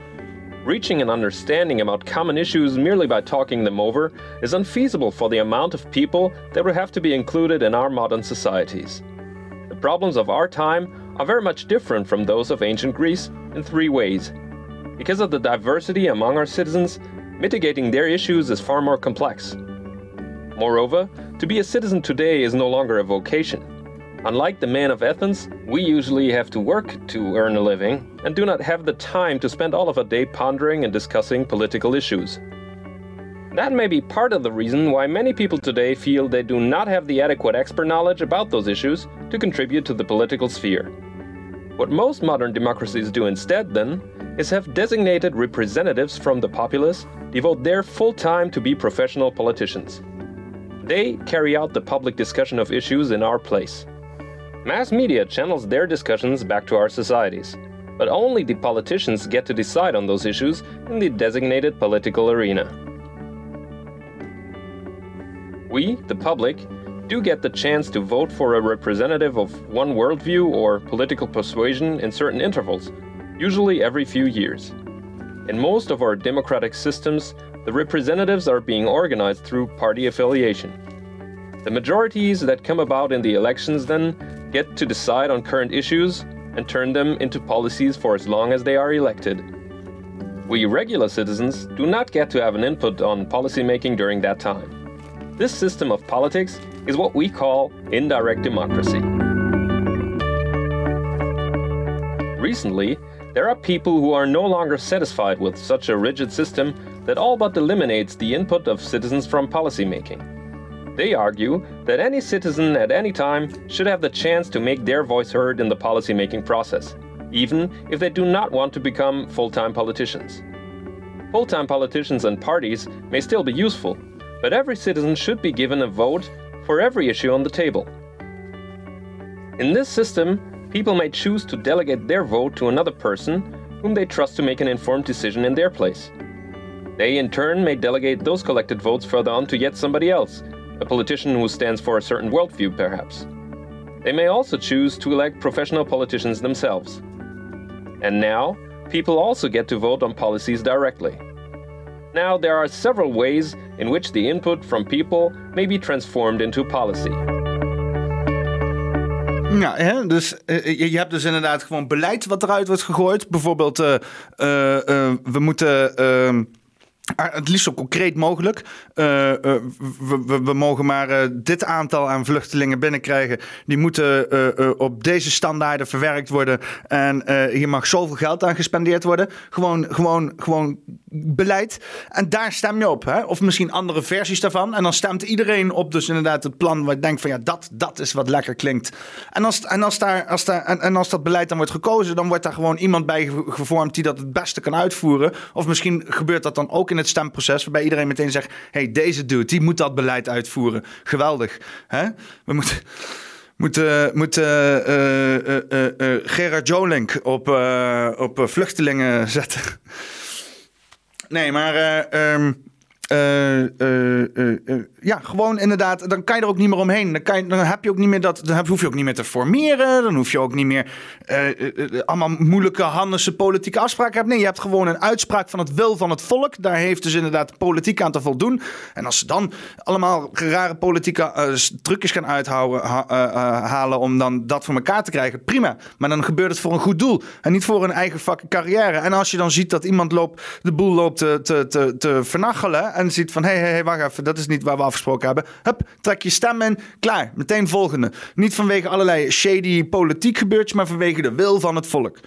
Reaching an understanding about common issues merely by talking them over is unfeasible for the amount of people that would have to be included in our modern societies. The problems of our time are very much different from those of ancient Greece in 3 ways. Because of the diversity among our citizens, mitigating their issues is far more complex. Moreover, to be a citizen today is no longer a vocation. Unlike the man of Athens, we usually have to work to earn a living and do not have the time to spend all of our day pondering and discussing political issues. That may be part of the reason why many people today feel they do not have the adequate expert knowledge about those issues to contribute to the political sphere. What most modern democracies do instead, then, is have designated representatives from the populace devote their full time to be professional politicians. They carry out the public discussion of issues in our place. Mass media channels their discussions back to our societies, but only the politicians get to decide on those issues in the designated political arena. We, the public, do get the chance to vote for a representative of one worldview or political persuasion in certain intervals, usually every few years. In most of our democratic systems, the representatives are being organized through party affiliation. The majorities that come about in the elections then get to decide on current issues and turn them into policies for as long as they are elected. We regular citizens do not get to have an input on policymaking during that time. This system of politics is what we call indirect democracy. Recently, there are people who are no longer satisfied with such a rigid system that all but eliminates the input of citizens from policymaking. They argue that any citizen at any time should have the chance to make their voice heard in the policymaking process, even if they do not want to become full-time politicians. Full-time politicians and parties may still be useful, but every citizen should be given a vote for every issue on the table. In this system, people may choose to delegate their vote to another person whom they trust to make an informed decision in their place. They in turn may delegate those collected votes further on to yet somebody else, a politician who stands for a certain worldview perhaps. They may also choose to elect professional politicians themselves. And now, people also get to vote on policies directly. Now, there are several ways in which the input from people may be transformed into policy. Ja, hè? Dus je hebt dus inderdaad gewoon beleid wat eruit wordt gegooid. Bijvoorbeeld, we moeten... het liefst zo concreet mogelijk. We mogen maar dit aantal aan vluchtelingen binnenkrijgen. Die moeten op deze standaarden verwerkt worden. En hier mag zoveel geld aan gespendeerd worden. Gewoon beleid. En daar stem je op. Hè? Of misschien andere versies daarvan. En dan stemt iedereen op dus inderdaad het plan waar je denkt van ja, dat is wat lekker klinkt. En als dat beleid dan wordt gekozen, dan wordt daar gewoon iemand bij gevormd die dat het beste kan uitvoeren. Of misschien gebeurt dat dan ook in het stemproces, waarbij iedereen meteen zegt, hey, deze dude, die moet dat beleid uitvoeren. Geweldig. Hè? We moeten Gerard Joling op vluchtelingen zetten. Nee, maar ja, gewoon inderdaad, dan kan je er ook niet meer omheen. Dan hoef je ook niet meer te formeren. Dan hoef je ook niet meer allemaal moeilijke, handense politieke afspraken hebben. Nee, je hebt gewoon een uitspraak van het wil van het volk. Daar heeft dus inderdaad politiek aan te voldoen. En als ze dan allemaal rare politieke trucjes gaan halen om dan dat voor elkaar te krijgen, prima. Maar dan gebeurt het voor een goed doel en niet voor een eigen carrière. En als je dan ziet dat iemand de boel loopt te vernachelen en ziet van, hey, wacht even, dat is niet waar we afgesproken hebben. Hup, trek je stem in. Klaar. Meteen volgende. Niet vanwege allerlei shady politiek gebeurtjes, maar vanwege de wil van het volk.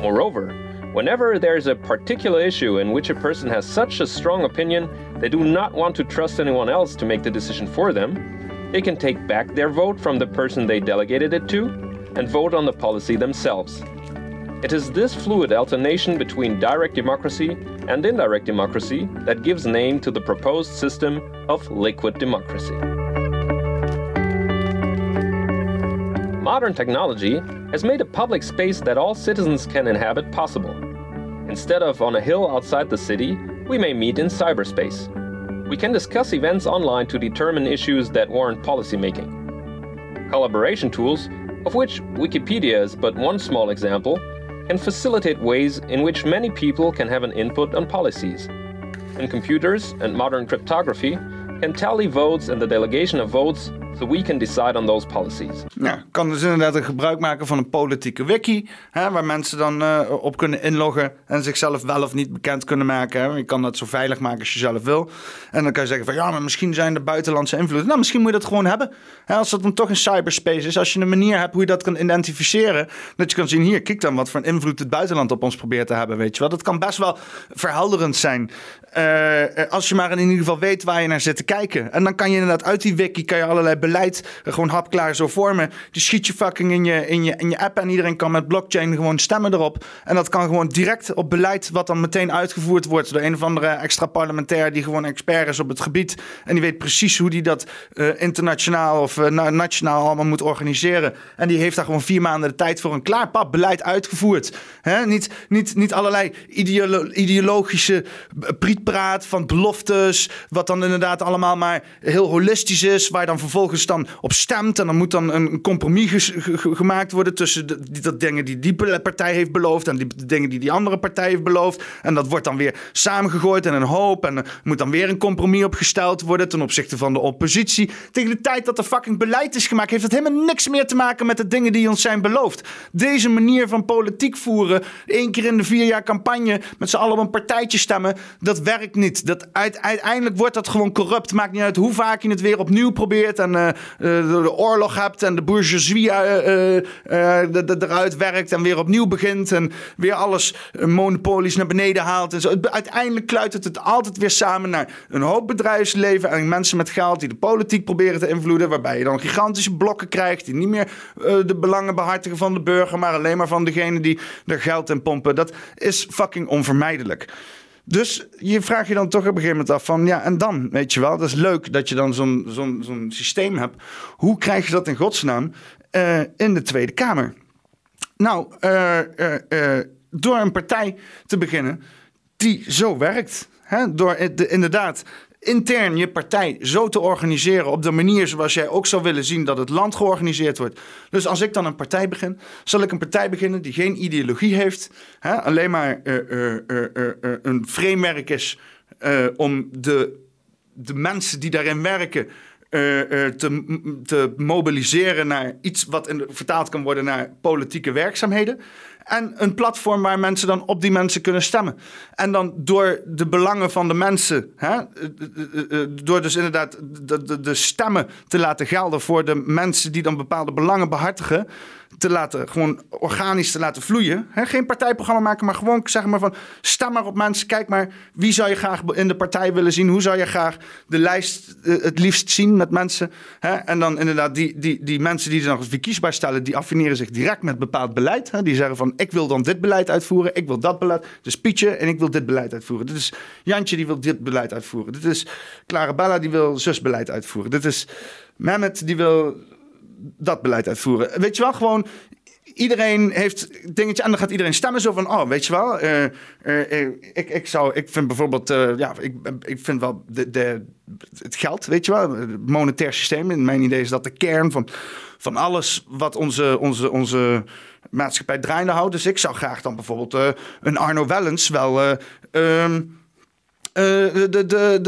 Moreover, whenever there is a particular issue in which a person has such a strong opinion, they do not want to trust anyone else to make the decision for them, they can take back their vote from the person they delegated it to and vote on the policy themselves. It is this fluid alternation between direct democracy and indirect democracy that gives name to the proposed system of liquid democracy. Modern technology has made a public space that all citizens can inhabit possible. Instead of on a hill outside the city, we may meet in cyberspace. We can discuss events online to determine issues that warrant policymaking. Collaboration tools, of which Wikipedia is but one small example, can facilitate ways in which many people can have an input on policies. And computers and modern cryptography can tally votes and the delegation of votes so we can decide on those policies. Nou, kan dus inderdaad een gebruik maken van een politieke wiki, hè, waar mensen dan op kunnen inloggen en zichzelf wel of niet bekend kunnen maken. Hè. Je kan dat zo veilig maken als je zelf wil. En dan kan je zeggen van ja, maar misschien zijn er buitenlandse invloeden. Nou, misschien moet je dat gewoon hebben. Hè, als dat dan toch een cyberspace is, als je een manier hebt hoe je dat kan identificeren, dat je kan zien, hier, kijk dan wat voor een invloed het buitenland op ons probeert te hebben, weet je wel. Dat kan best wel verhelderend zijn. Als je maar in ieder geval weet waar je naar zit te kijken. En dan kan je inderdaad uit die wiki kan je allerlei beleid gewoon hapklaar zo vormen. Die schiet je fucking in je app en iedereen kan met blockchain gewoon stemmen erop. En dat kan gewoon direct op beleid wat dan meteen uitgevoerd wordt door een of andere extra parlementair die gewoon expert is op het gebied. En die weet precies hoe die dat internationaal of nationaal allemaal moet organiseren. En die heeft daar gewoon 4 maanden de tijd voor een klaarpap beleid uitgevoerd. Hè? Niet allerlei ideologische prietpraat van beloftes, wat dan inderdaad allemaal maar heel holistisch is, waar dan vervolgens dan op stemt en dan moet dan een compromis gemaakt worden tussen de dingen die die partij heeft beloofd en de dingen die die andere partij heeft beloofd. En dat wordt dan weer samengegooid in een hoop en er moet dan weer een compromis opgesteld worden ten opzichte van de oppositie. Tegen de tijd dat er fucking beleid is gemaakt, heeft dat helemaal niks meer te maken met de dingen die ons zijn beloofd. Deze manier van politiek voeren, 1 keer in de 4 jaar campagne met z'n allen op een partijtje stemmen, dat werkt niet. Dat uiteindelijk wordt dat gewoon corrupt. Maakt niet uit hoe vaak je het weer opnieuw probeert en de oorlog hebt en de bourgeoisie eruit werkt en weer opnieuw begint en weer alles monopolies naar beneden haalt en zo. Uiteindelijk kluitert het altijd weer samen naar een hoop bedrijfsleven en mensen met geld die de politiek proberen te invloeden, waarbij je dan gigantische blokken krijgt die niet meer de belangen behartigen van de burger, maar alleen maar van degene die er geld in pompen. Dat is fucking onvermijdelijk. Dus je vraagt je dan toch op een gegeven moment af van, ja, en dan, weet je wel, dat is leuk dat je dan zo'n systeem hebt. Hoe krijg je dat in godsnaam in de Tweede Kamer? Nou, door een partij te beginnen die zo werkt. Hè? Door inderdaad intern je partij zo te organiseren op de manier zoals jij ook zou willen zien dat het land georganiseerd wordt. Dus als ik dan een partij begin, zal ik een partij beginnen die geen ideologie heeft, hè? Alleen maar een framework is om de mensen die daarin werken te mobiliseren naar iets wat vertaald kan worden naar politieke werkzaamheden. En een platform waar mensen dan op die mensen kunnen stemmen. En dan door de belangen van de mensen, hè, door dus inderdaad de stemmen te laten gelden voor de mensen die dan bepaalde belangen behartigen, te laten, gewoon organisch te laten vloeien. Hè, geen partijprogramma maken, maar gewoon zeggen maar van, stem maar op mensen, kijk maar, wie zou je graag in de partij willen zien? Hoe zou je graag de lijst het liefst zien met mensen? Hè? En dan inderdaad die mensen die ze nog eens verkiesbaar stellen, die affineren zich direct met bepaald beleid. Hè? Die zeggen van, ik wil dan dit beleid uitvoeren, ik wil dat beleid. Dus Pietje en ik wil dit beleid uitvoeren. Dit is Jantje, die wil dit beleid uitvoeren. Dit is Clarabella, die wil zusbeleid uitvoeren. Dit is Mehmet, die wil dat beleid uitvoeren. Weet je wel, gewoon iedereen heeft dingetje en dan gaat iedereen stemmen zo van, oh, weet je wel, ik vind bijvoorbeeld, ik vind wel het geld, weet je wel, het monetair systeem. In mijn idee is dat de kern van alles wat onze maatschappij draaiende houdt. Dus ik zou graag dan bijvoorbeeld een Arno Wellens wel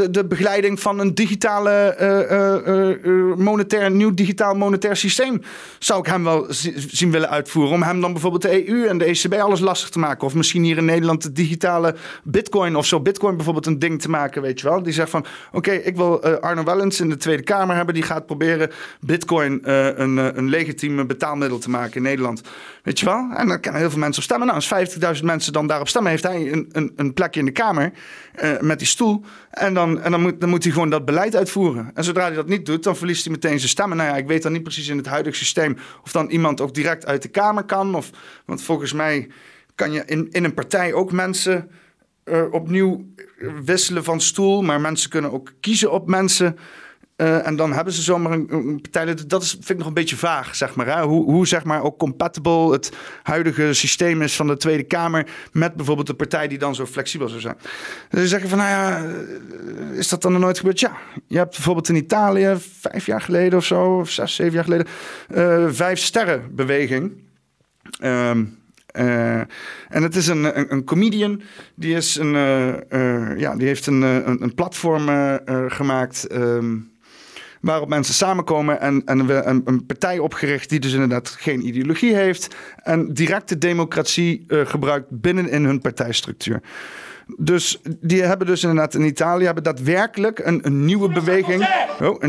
de begeleiding van een digitale nieuw digitaal monetair systeem zou ik hem wel zien willen uitvoeren, om hem dan bijvoorbeeld de EU en de ECB alles lastig te maken, of misschien hier in Nederland de digitale Bitcoin of zo, Bitcoin bijvoorbeeld een ding te maken, weet je wel, die zegt van oké, ik wil Arno Wellens in de Tweede Kamer hebben, die gaat proberen Bitcoin een legitieme betaalmiddel te maken in Nederland, weet je wel, en dan kan heel veel mensen op stemmen, nou als 50.000 mensen dan daarop stemmen, heeft hij een plekje in de Kamer met die stoel. En dan moet hij gewoon dat beleid uitvoeren. En zodra hij dat niet doet, dan verliest hij meteen zijn stemmen. Nou ja, ik weet dan niet precies in het huidige systeem of dan iemand ook direct uit de Kamer kan. Want volgens mij kan je in een partij ook mensen opnieuw wisselen van stoel. Maar mensen kunnen ook kiezen op mensen. En dan hebben ze zomaar een partij. Dat vind ik nog een beetje vaag, zeg maar. Hè? Hoe zeg maar ook compatible het huidige systeem is van de Tweede Kamer met bijvoorbeeld de partij die dan zo flexibel zou zijn. Dus ze zeggen van, nou ja, is dat dan nog nooit gebeurd? Ja, je hebt bijvoorbeeld in Italië 5 jaar geleden of zo, of 6, 7 jaar geleden, 5 Sterrenbeweging. En het is een comedian, die is die heeft een platform gemaakt. Waarop mensen samenkomen en een partij opgericht die dus inderdaad geen ideologie heeft en directe democratie gebruikt binnenin hun partijstructuur. Dus die hebben dus inderdaad in Italië hebben daadwerkelijk een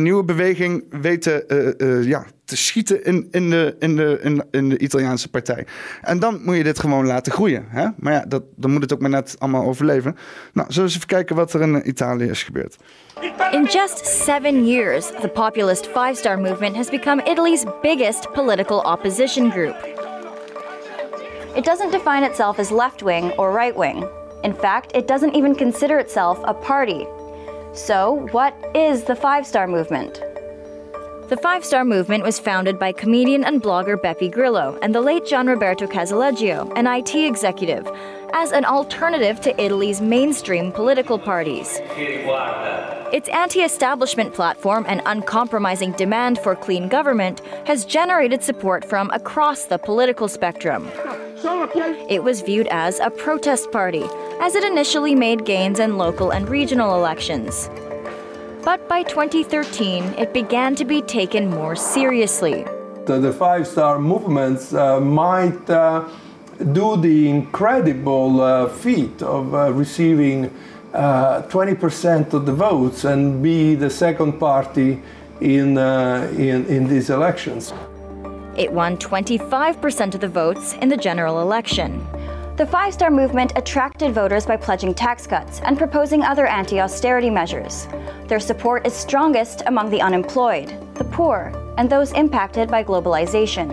nieuwe beweging weten te schieten in de Italiaanse partij. En dan moet je dit gewoon laten groeien. Hè? Maar ja, dan moet het ook maar net allemaal overleven. Nou, zullen we eens even kijken wat er in Italië is gebeurd. In just 7 years, the populist Five Star Movement has become Italy's biggest political opposition group. It doesn't define itself as left-wing or right-wing. In fact, it doesn't even consider itself a party. So, what is the Five Star Movement? The Five Star Movement was founded by comedian and blogger Beppe Grillo and the late Gian Roberto Casaleggio, an IT executive, as an alternative to Italy's mainstream political parties. Its anti-establishment platform and uncompromising demand for clean government has generated support from across the political spectrum. It was viewed as a protest party, as it initially made gains in local and regional elections. But by 2013, it began to be taken more seriously. The five-star movements might do the incredible feat of receiving 20% of the votes and be the second party in these elections. It won 25% of the votes in the general election. The Five Star Movement attracted voters by pledging tax cuts and proposing other anti-austerity measures. Their support is strongest among the unemployed, the poor, and those impacted by globalization.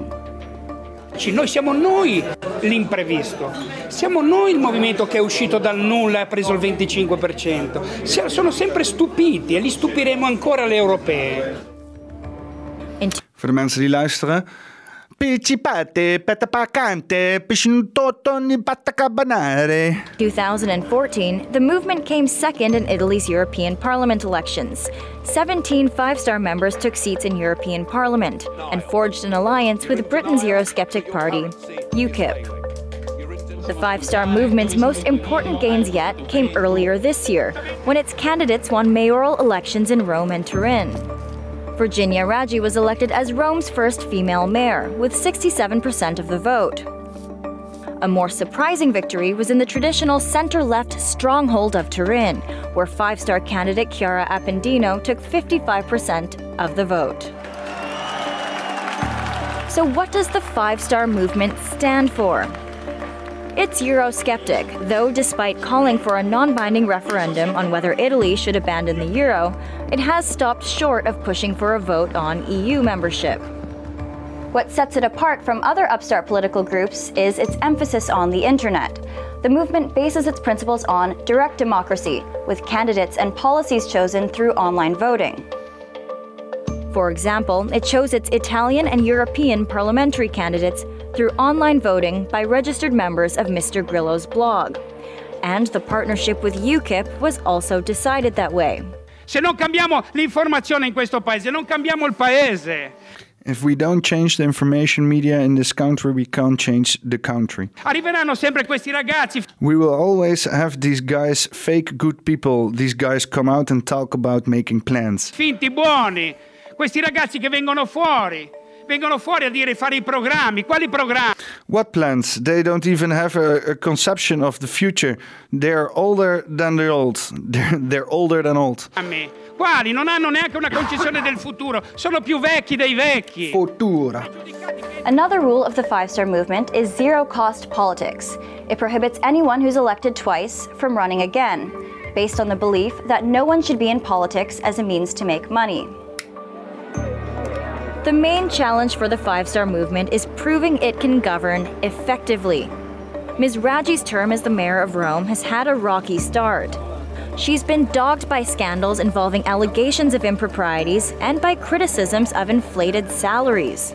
Noi siamo noi l'imprevisto, siamo noi il movimento che è uscito dal nulla e ha preso il 25%. Sono sempre stupiti e li stupiremo ancora le europee. Voor de mensen die luisteren. Piccipate, petapacante, piscinutotoni, patacabanare. 2014, the movement came second in Italy's European Parliament elections. 17 five-star members took seats in European Parliament and forged an alliance with Britain's Eurosceptic party, UKIP. The Five Star Movement's most important gains yet came earlier this year, when its candidates won mayoral elections in Rome and Turin. Virginia Raggi was elected as Rome's first female mayor, with 67% of the vote. A more surprising victory was in the traditional center-left stronghold of Turin, where five-star candidate Chiara Appendino took 55% of the vote. So what does the Five Star Movement stand for? It's Eurosceptic, though despite calling for a non-binding referendum on whether Italy should abandon the euro, it has stopped short of pushing for a vote on EU membership. What sets it apart from other upstart political groups is its emphasis on the internet. The movement bases its principles on direct democracy, with candidates and policies chosen through online voting. For example, it chose its Italian and European parliamentary candidates through online voting by registered members of Mr. Grillo's blog. And the partnership with UKIP was also decided that way. Se non cambiamo l'informazione in questo paese, non cambiamo il paese. If we don't change the information media in this country, we can't change the country. Arriveranno sempre questi ragazzi. We will always have these guys, fake good people. These guys come out and talk about making plans. Finti buoni, questi ragazzi che vengono fuori. What plans? They don't even have a conception of the future. They're older than the old. They're older than old. Quali non hanno neanche una concezione del futuro. Sono più vecchi dei vecchi. Futura. Another rule of the Five Star Movement is zero-cost politics. It prohibits anyone who's elected twice from running again, based on the belief that no one should be in politics as a means to make money. The main challenge for the Five Star Movement is proving it can govern effectively. Ms. Raggi's term as the mayor of Rome has had a rocky start. She's been dogged by scandals involving allegations of improprieties and by criticisms of inflated salaries.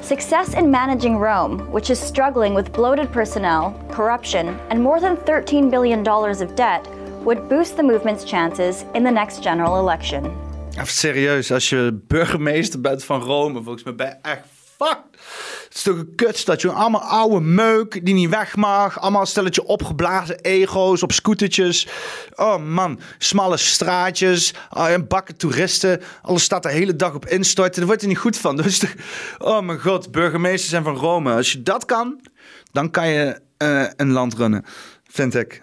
Success in managing Rome, which is struggling with bloated personnel, corruption, and more than $13 billion of debt, would boost the movement's chances in the next general election. Even serieus, als je burgemeester bent van Rome, volgens mij ben je echt fucked. Het is toch een kutstad, joh. Allemaal oude meuk die niet weg mag. Allemaal een stelletje opgeblazen ego's op scootertjes. Oh man, smalle straatjes. Bakken toeristen. Alles staat de hele dag op instorten. Daar word je niet goed van. Dus oh mijn god, burgemeesters zijn van Rome. Als je dat kan, dan kan je een land runnen. Vind ik.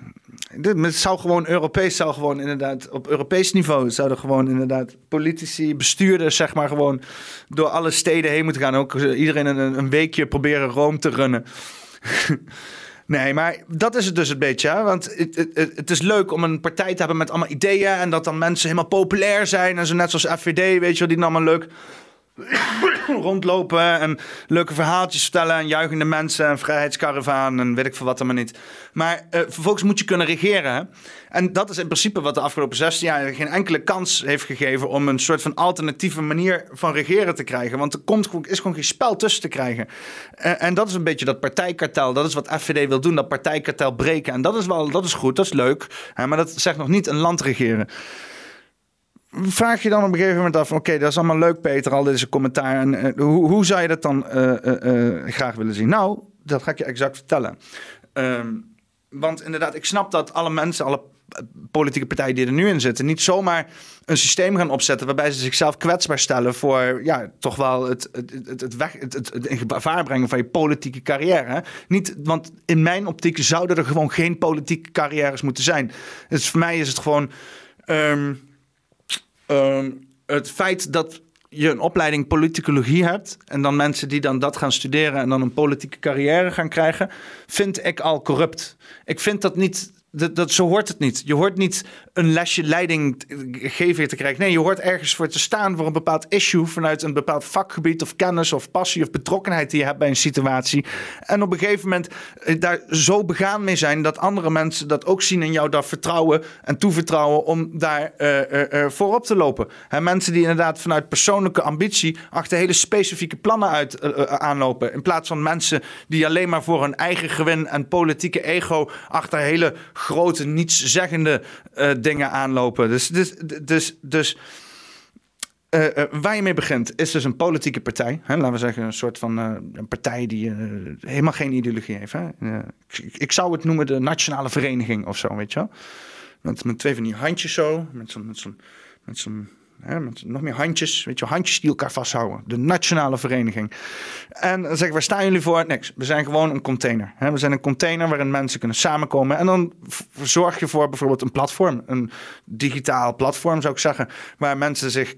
Het zou gewoon Europees, zou gewoon inderdaad, op Europees niveau zouden gewoon inderdaad politici, bestuurders, zeg maar, gewoon door alle steden heen moeten gaan. Ook iedereen een weekje proberen Rome te runnen. Nee, maar dat is het dus een beetje. Hè? Want het is leuk om een partij te hebben met allemaal ideeën en dat dan mensen helemaal populair zijn en zo, net zoals FVD, weet je wel, die dan allemaal leuk rondlopen en leuke verhaaltjes vertellen en juichende mensen en vrijheidskaravaan en weet ik veel wat allemaal niet. Maar vervolgens moet je kunnen regeren. Hè? En dat is in principe wat de afgelopen 16 jaar geen enkele kans heeft gegeven om een soort van alternatieve manier van regeren te krijgen. Want is gewoon geen spel tussen te krijgen. En dat is een beetje dat partijkartel. Dat is wat FVD wil doen, dat partijkartel breken. En dat is goed, dat is leuk. Hè? Maar dat zegt nog niet een land regeren. Vraag je dan op een gegeven moment af, oké, dat is allemaal leuk, Peter, al deze commentaar. En hoe zou je dat dan graag willen zien? Nou, dat ga ik je exact vertellen. Want inderdaad, ik snap dat alle mensen, alle politieke partijen die er nu in zitten, niet zomaar een systeem gaan opzetten waarbij ze zichzelf kwetsbaar stellen voor, ja, toch wel het in gevaar brengen van je politieke carrière. Niet, want in mijn optiek zouden er gewoon geen politieke carrières moeten zijn. Dus voor mij is het gewoon het feit dat je een opleiding politicologie hebt en dan mensen die dan dat gaan studeren en dan een politieke carrière gaan krijgen, vind ik al corrupt. Ik vind dat niet, zo hoort het niet. Je hoort niet een lesje leiding geven te krijgen. Nee, je hoort ergens voor te staan voor een bepaald issue vanuit een bepaald vakgebied of kennis of passie of betrokkenheid die je hebt bij een situatie. En op een gegeven moment daar zo begaan mee zijn dat andere mensen dat ook zien en jou daar vertrouwen en toevertrouwen om daar voorop te lopen. Hè, mensen die inderdaad vanuit persoonlijke ambitie achter hele specifieke plannen aanlopen. In plaats van mensen die alleen maar voor hun eigen gewin en politieke ego achter hele grote, nietszeggende dingen aanlopen. Dus waar je mee begint is dus een politieke partij. Hè? Laten we zeggen een soort van een partij die helemaal geen ideologie heeft. Hè? Ik zou het noemen de Nationale Vereniging of zo, weet je wel. Met twee van die handjes zo. Met nog meer handjes, weet je wel, handjes die elkaar vasthouden. De Nationale Vereniging. En dan zeggen we, waar staan jullie voor? Niks. We zijn gewoon een container. We zijn een container waarin mensen kunnen samenkomen. En dan zorg je voor bijvoorbeeld een platform. Een digitaal platform, zou ik zeggen. Waar mensen zich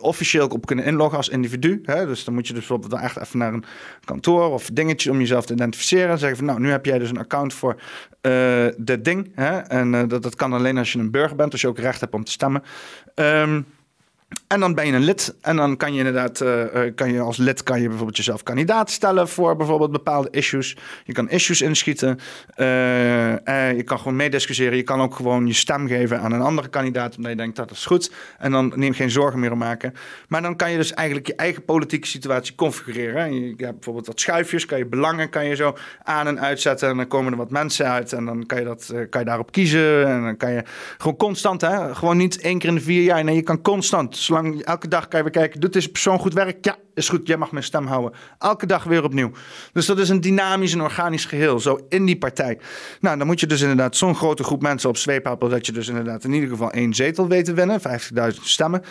officieel op kunnen inloggen als individu. Dus dan moet je dus bijvoorbeeld echt even naar een kantoor of dingetje om jezelf te identificeren. En zeggen van, nou, nu heb jij dus een account voor dit ding. En dat kan alleen als je een burger bent. Als je ook recht hebt om te stemmen. En dan ben je een lid. En dan kan je inderdaad, als lid kan je bijvoorbeeld jezelf kandidaat stellen voor bijvoorbeeld bepaalde issues. Je kan issues inschieten. Je kan gewoon meediscussiëren. Je kan ook gewoon je stem geven aan een andere kandidaat, omdat je denkt dat is goed. En dan neem je geen zorgen meer om maken. Maar dan kan je dus eigenlijk je eigen politieke situatie configureren. En je hebt bijvoorbeeld wat schuifjes, kan je belangen, kan je zo aan en uitzetten. En dan komen er wat mensen uit en dan kan je daarop kiezen. En dan kan je gewoon constant, hè? Gewoon niet 1 keer in de 4 jaar. Nee, je kan constant. Zolang elke dag kan je weer kijken, doet deze persoon goed werk? Ja, is goed, jij mag mijn stem houden. Elke dag weer opnieuw. Dus dat is een dynamisch en organisch geheel, zo in die partij. Nou, dan moet je dus inderdaad zo'n grote groep mensen op zweephappen, dat je dus inderdaad in ieder geval 1 zetel weet te winnen, 50.000 stemmen.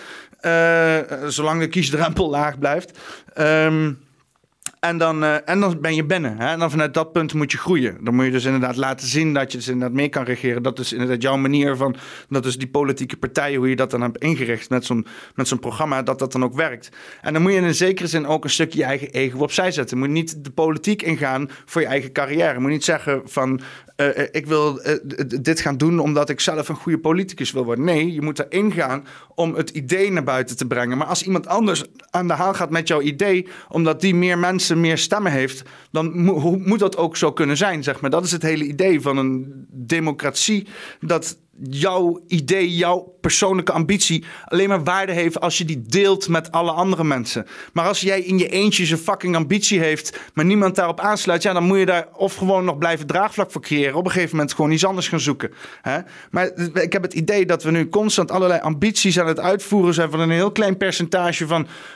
Zolang de kiesdrempel laag blijft. En dan ben je binnen. Hè? En dan vanuit dat punt moet je groeien. Dan moet je dus inderdaad laten zien dat je dus inderdaad mee kan regeren. Dat is inderdaad jouw manier van, dat is die politieke partij, hoe je dat dan hebt ingericht met zo'n programma, dat dan ook werkt. En dan moet je in een zekere zin ook een stukje je eigen ego opzij zetten. Je moet niet de politiek ingaan voor je eigen carrière. Je moet niet zeggen van, ik wil dit gaan doen omdat ik zelf een goede politicus wil worden. Nee, je moet erin gaan om het idee naar buiten te brengen. Maar als iemand anders aan de haal gaat met jouw idee, omdat die meer mensen meer stemmen heeft, dan moet dat ook zo kunnen zijn, zeg maar. Dat is het hele idee van een democratie, dat jouw idee, jouw persoonlijke ambitie alleen maar waarde heeft als je die deelt met alle andere mensen. Maar als jij in je eentje zo'n fucking ambitie heeft, maar niemand daarop aansluit, ja, dan moet je daar of gewoon nog blijven draagvlak voor creëren, op een gegeven moment gewoon iets anders gaan zoeken. Hè? Maar ik heb het idee dat we nu constant allerlei ambities aan het uitvoeren zijn van een heel klein percentage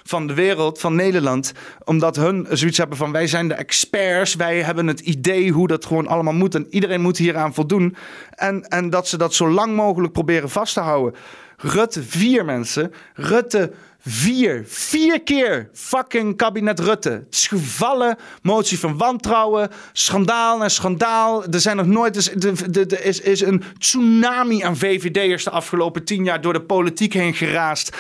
van de wereld, van Nederland, omdat hun zoiets hebben van, wij zijn de experts, wij hebben het idee hoe dat gewoon allemaal moet en iedereen moet hieraan voldoen. En dat ze dat zo lang mogelijk proberen vast te houden. Rutte 4 mensen. Rutte vier keer fucking kabinet Rutte. Het is gevallen, motie van wantrouwen, schandaal na schandaal. Er zijn nog nooit eens, er is een tsunami aan VVD'ers de afgelopen 10 jaar door de politiek heen geraast.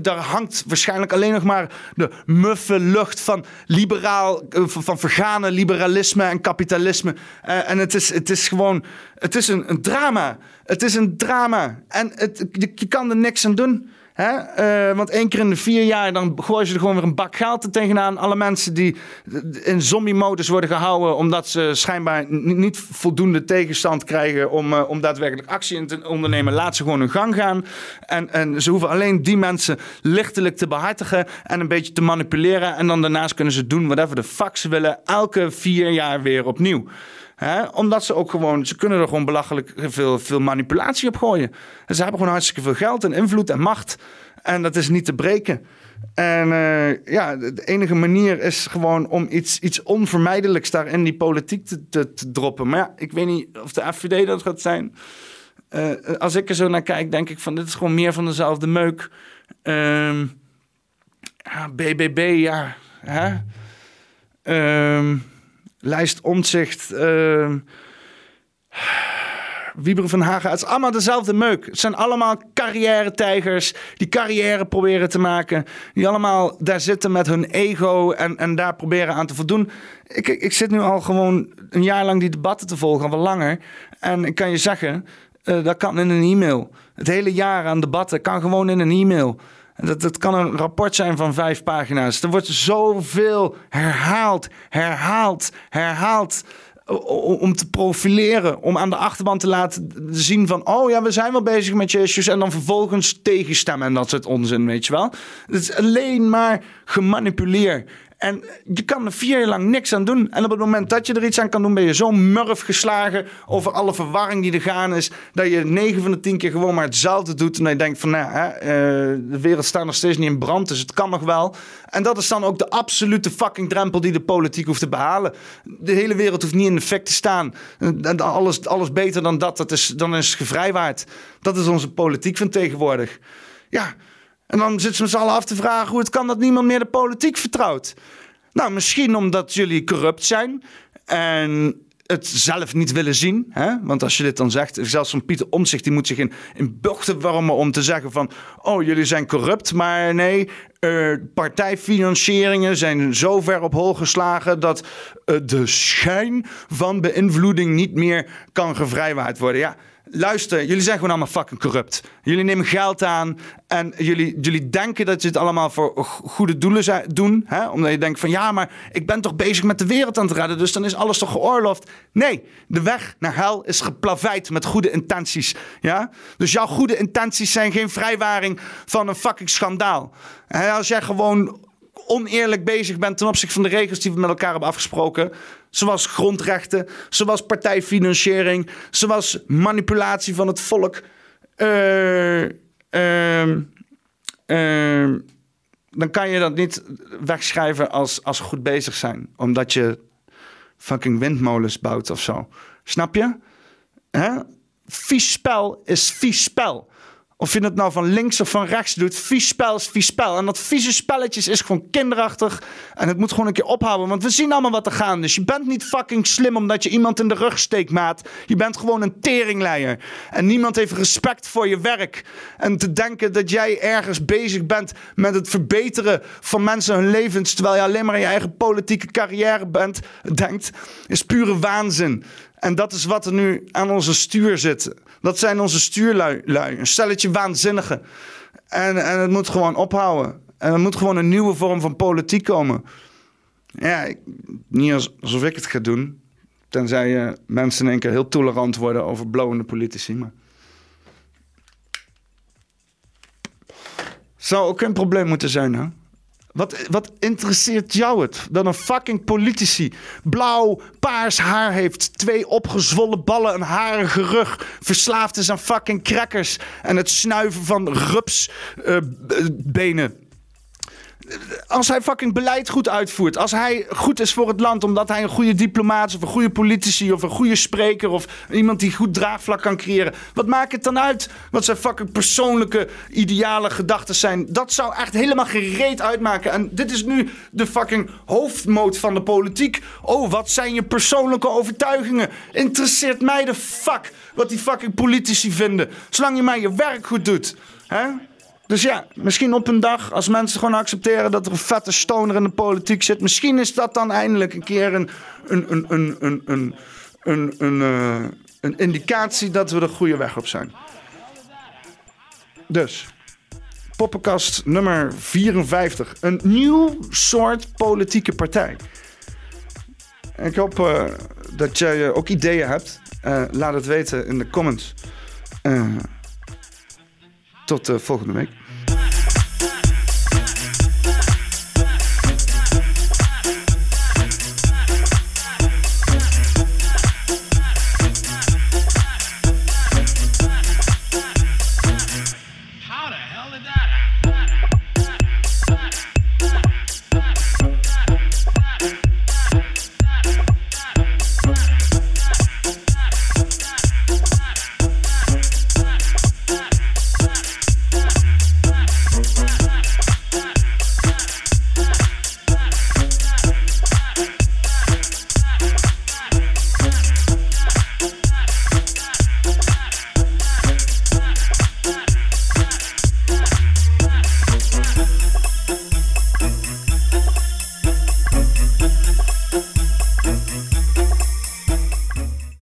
Daar hangt waarschijnlijk alleen nog maar de muffe lucht van liberaal, van vergane liberalisme en kapitalisme. En het is gewoon, het is een drama. Het is een drama. En je kan er niks aan doen. Hè? Want 1 keer in de 4 jaar dan gooien ze er gewoon weer een bak geld tegenaan. Alle mensen die in zombie-modus worden gehouden omdat ze schijnbaar niet voldoende tegenstand krijgen om daadwerkelijk actie in te ondernemen, laat ze gewoon hun gang gaan. En ze hoeven alleen die mensen lichtelijk te behartigen en een beetje te manipuleren. En dan daarnaast kunnen ze doen whatever de fuck ze willen. Elke 4 jaar weer opnieuw. He, omdat ze ook gewoon, ze kunnen er gewoon belachelijk veel manipulatie op gooien. En ze hebben gewoon hartstikke veel geld en invloed en macht. En dat is niet te breken. En de enige manier is gewoon om iets onvermijdelijks daar in die politiek te droppen. Maar ja, ik weet niet of de FVD dat gaat zijn. Als ik er zo naar kijk, denk ik van dit is gewoon meer van dezelfde meuk. BBB, ja. Hè? Lijst Omtzigt, Wieberen van Haga. Het is allemaal dezelfde meuk. Het zijn allemaal carrière-tijgers die carrière proberen te maken. Die allemaal daar zitten met hun ego en daar proberen aan te voldoen. Ik zit nu al gewoon een jaar lang die debatten te volgen, al wel langer. En ik kan je zeggen, dat kan in een e-mail. Het hele jaar aan debatten kan gewoon in een e-mail. Dat kan een rapport zijn van 5 pagina's. Er wordt zoveel herhaald om te profileren. Om aan de achterban te laten zien van oh ja, we zijn wel bezig met je issues. En dan vervolgens tegenstemmen en dat soort onzin, weet je wel. Het is alleen maar gemanipuleer. En je kan er 4 jaar lang niks aan doen. En op het moment dat je er iets aan kan doen, ben je zo murf geslagen over alle verwarring die er gaan is, dat je 9 van de 10 keer gewoon maar hetzelfde doet. En dat je denkt van, de wereld staat nog steeds niet in brand, dus het kan nog wel. En dat is dan ook de absolute fucking drempel die de politiek hoeft te behalen. De hele wereld hoeft niet in de fik te staan. En alles beter dan dat is gevrijwaard. Dat is onze politiek van tegenwoordig. Ja. En dan zitten ze met z'n allen af te vragen hoe het kan dat niemand meer de politiek vertrouwt. Nou, misschien omdat jullie corrupt zijn en het zelf niet willen zien. Hè? Want als je dit dan zegt, zelfs zo'n Pieter Omtzigt, die moet zich in bochten warmen om te zeggen van oh, jullie zijn corrupt, maar nee, partijfinancieringen zijn zo ver op hol geslagen dat de schijn van beïnvloeding niet meer kan gevrijwaard worden. Ja. Luister, jullie zijn gewoon allemaal fucking corrupt. Jullie nemen geld aan en jullie denken dat je het allemaal voor goede doelen doen. Hè? Omdat je denkt van ja, maar ik ben toch bezig met de wereld aan het redden, dus dan is alles toch geoorloofd. Nee, de weg naar hel is geplaveid met goede intenties. Ja? Dus jouw goede intenties zijn geen vrijwaring van een fucking schandaal. En als jij gewoon oneerlijk bezig bent ten opzichte van de regels die we met elkaar hebben afgesproken, zoals grondrechten, zoals partijfinanciering, zoals manipulatie van het volk, dan kan je dat niet wegschrijven als goed bezig zijn, omdat je fucking windmolens bouwt of zo. Snap je? Hè? Vies spel is vies spel. Of je het nou van links of van rechts doet, vies spel is vies spel. En dat vieze spelletjes is gewoon kinderachtig. En het moet gewoon een keer ophouden, want we zien allemaal wat er gaande is. Je bent niet fucking slim omdat je iemand in de rug steekt, maat. Je bent gewoon een teringleier. En niemand heeft respect voor je werk. En te denken dat jij ergens bezig bent met het verbeteren van mensen hun levens, terwijl je alleen maar in je eigen politieke carrière denkt, is pure waanzin. En dat is wat er nu aan onze stuur zit. Dat zijn onze stuurlui. Een stelletje waanzinnigen. En het moet gewoon ophouden. En er moet gewoon een nieuwe vorm van politiek komen. Ja, niet alsof ik het ga doen. Tenzij mensen in één keer heel tolerant worden over blowende politici. Maar zou ook een probleem moeten zijn, hè? Wat interesseert jou het? Dat een fucking politici blauw, paars haar heeft, 2 opgezwollen ballen, een harige rug, verslaafd is aan fucking crackers en het snuiven van rupsbenen. als hij fucking beleid goed uitvoert, als hij goed is voor het land, omdat hij een goede diplomaat is of een goede politici of een goede spreker of iemand die goed draagvlak kan creëren, wat maakt het dan uit wat zijn fucking persoonlijke ideale gedachten zijn? Dat zou echt helemaal gereed uitmaken. En dit is nu de fucking hoofdmoot van de politiek. Oh, wat zijn je persoonlijke overtuigingen? Interesseert mij de fuck wat die fucking politici vinden. Zolang je maar je werk goed doet. Hè? Dus ja, misschien op een dag, als mensen gewoon accepteren dat er een vette stoner in de politiek zit, misschien is dat dan eindelijk een keer een indicatie dat we de goede weg op zijn. Dus, Poppenkast nummer 54. Een nieuw soort politieke partij. Ik hoop dat jij ook ideeën hebt. Laat het weten in de comments. Tot volgende week.